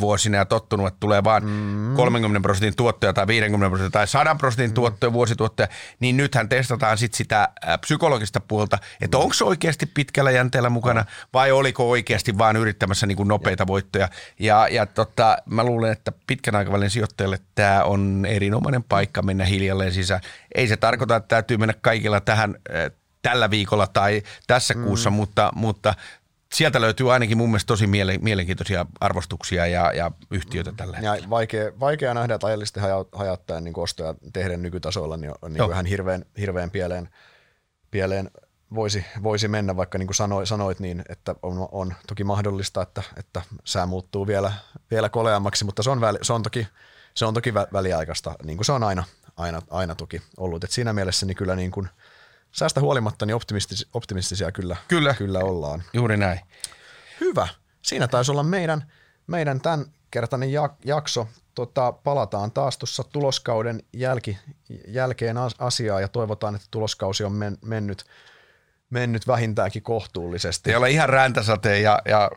vuosina ja tottunut, että tulee vaan mm. kolmekymmentä prosentin tuottoja tai viisikymmentä prosentin tai sata prosentin mm. tuottoja, vuosituottoja, niin nythän testataan sit sitä psykologista puolta, että mm. onko se oikeasti pitkällä jänteellä mukana vai oliko oikeasti vaan yrittämässä niin kuin nopeita voittoja. Ja, ja tota, mä luulen, että pitkän aikavälin sijoittajalle tämä on erinomainen paikka mennä hiljalleen sisään. Ei se tarkoita, että täytyy mennä kaikilla tähän tällä viikolla tai tässä kuussa, mm. mutta, mutta sieltä löytyy ainakin mun mielestä tosi mielenkiintoisia arvostuksia ja, ja yhtiöitä tällä hetkellä. Ja vaikea, vaikea nähdä, että ajallisesti hajattaen niin ostoja tehden nykytasoilla, niin on niin ihan hirveän, hirveän pieleen, pieleen voisi, voisi mennä, vaikka niin kuin sanoit, sanoit niin, että on, on toki mahdollista, että, että sää muuttuu vielä, vielä koleammaksi, mutta se on, väli, se on, toki, se on toki väliaikaista, niin kuin se on aina, aina, aina toki ollut. Et siinä mielessä niin kyllä niin kuin säästä huolimatta, niin optimistisia, optimistisia kyllä, kyllä. kyllä ollaan. Juuri näin. Hyvä. Siinä taisi olla meidän, meidän tämänkertainen jakso. Tota, palataan taas tuossa tuloskauden jälki, jälkeen asiaa ja toivotaan, että tuloskausi on men, mennyt, mennyt vähintäänkin kohtuullisesti. Ei ole ihan räntäsateen ja, ja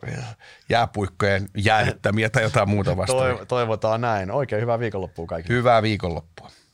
jääpuikkojen jäädyttämiä tai jotain muuta vastaan. Toiv- toivotaan näin. Oikein hyvää viikonloppua kaikille. Hyvää viikonloppua.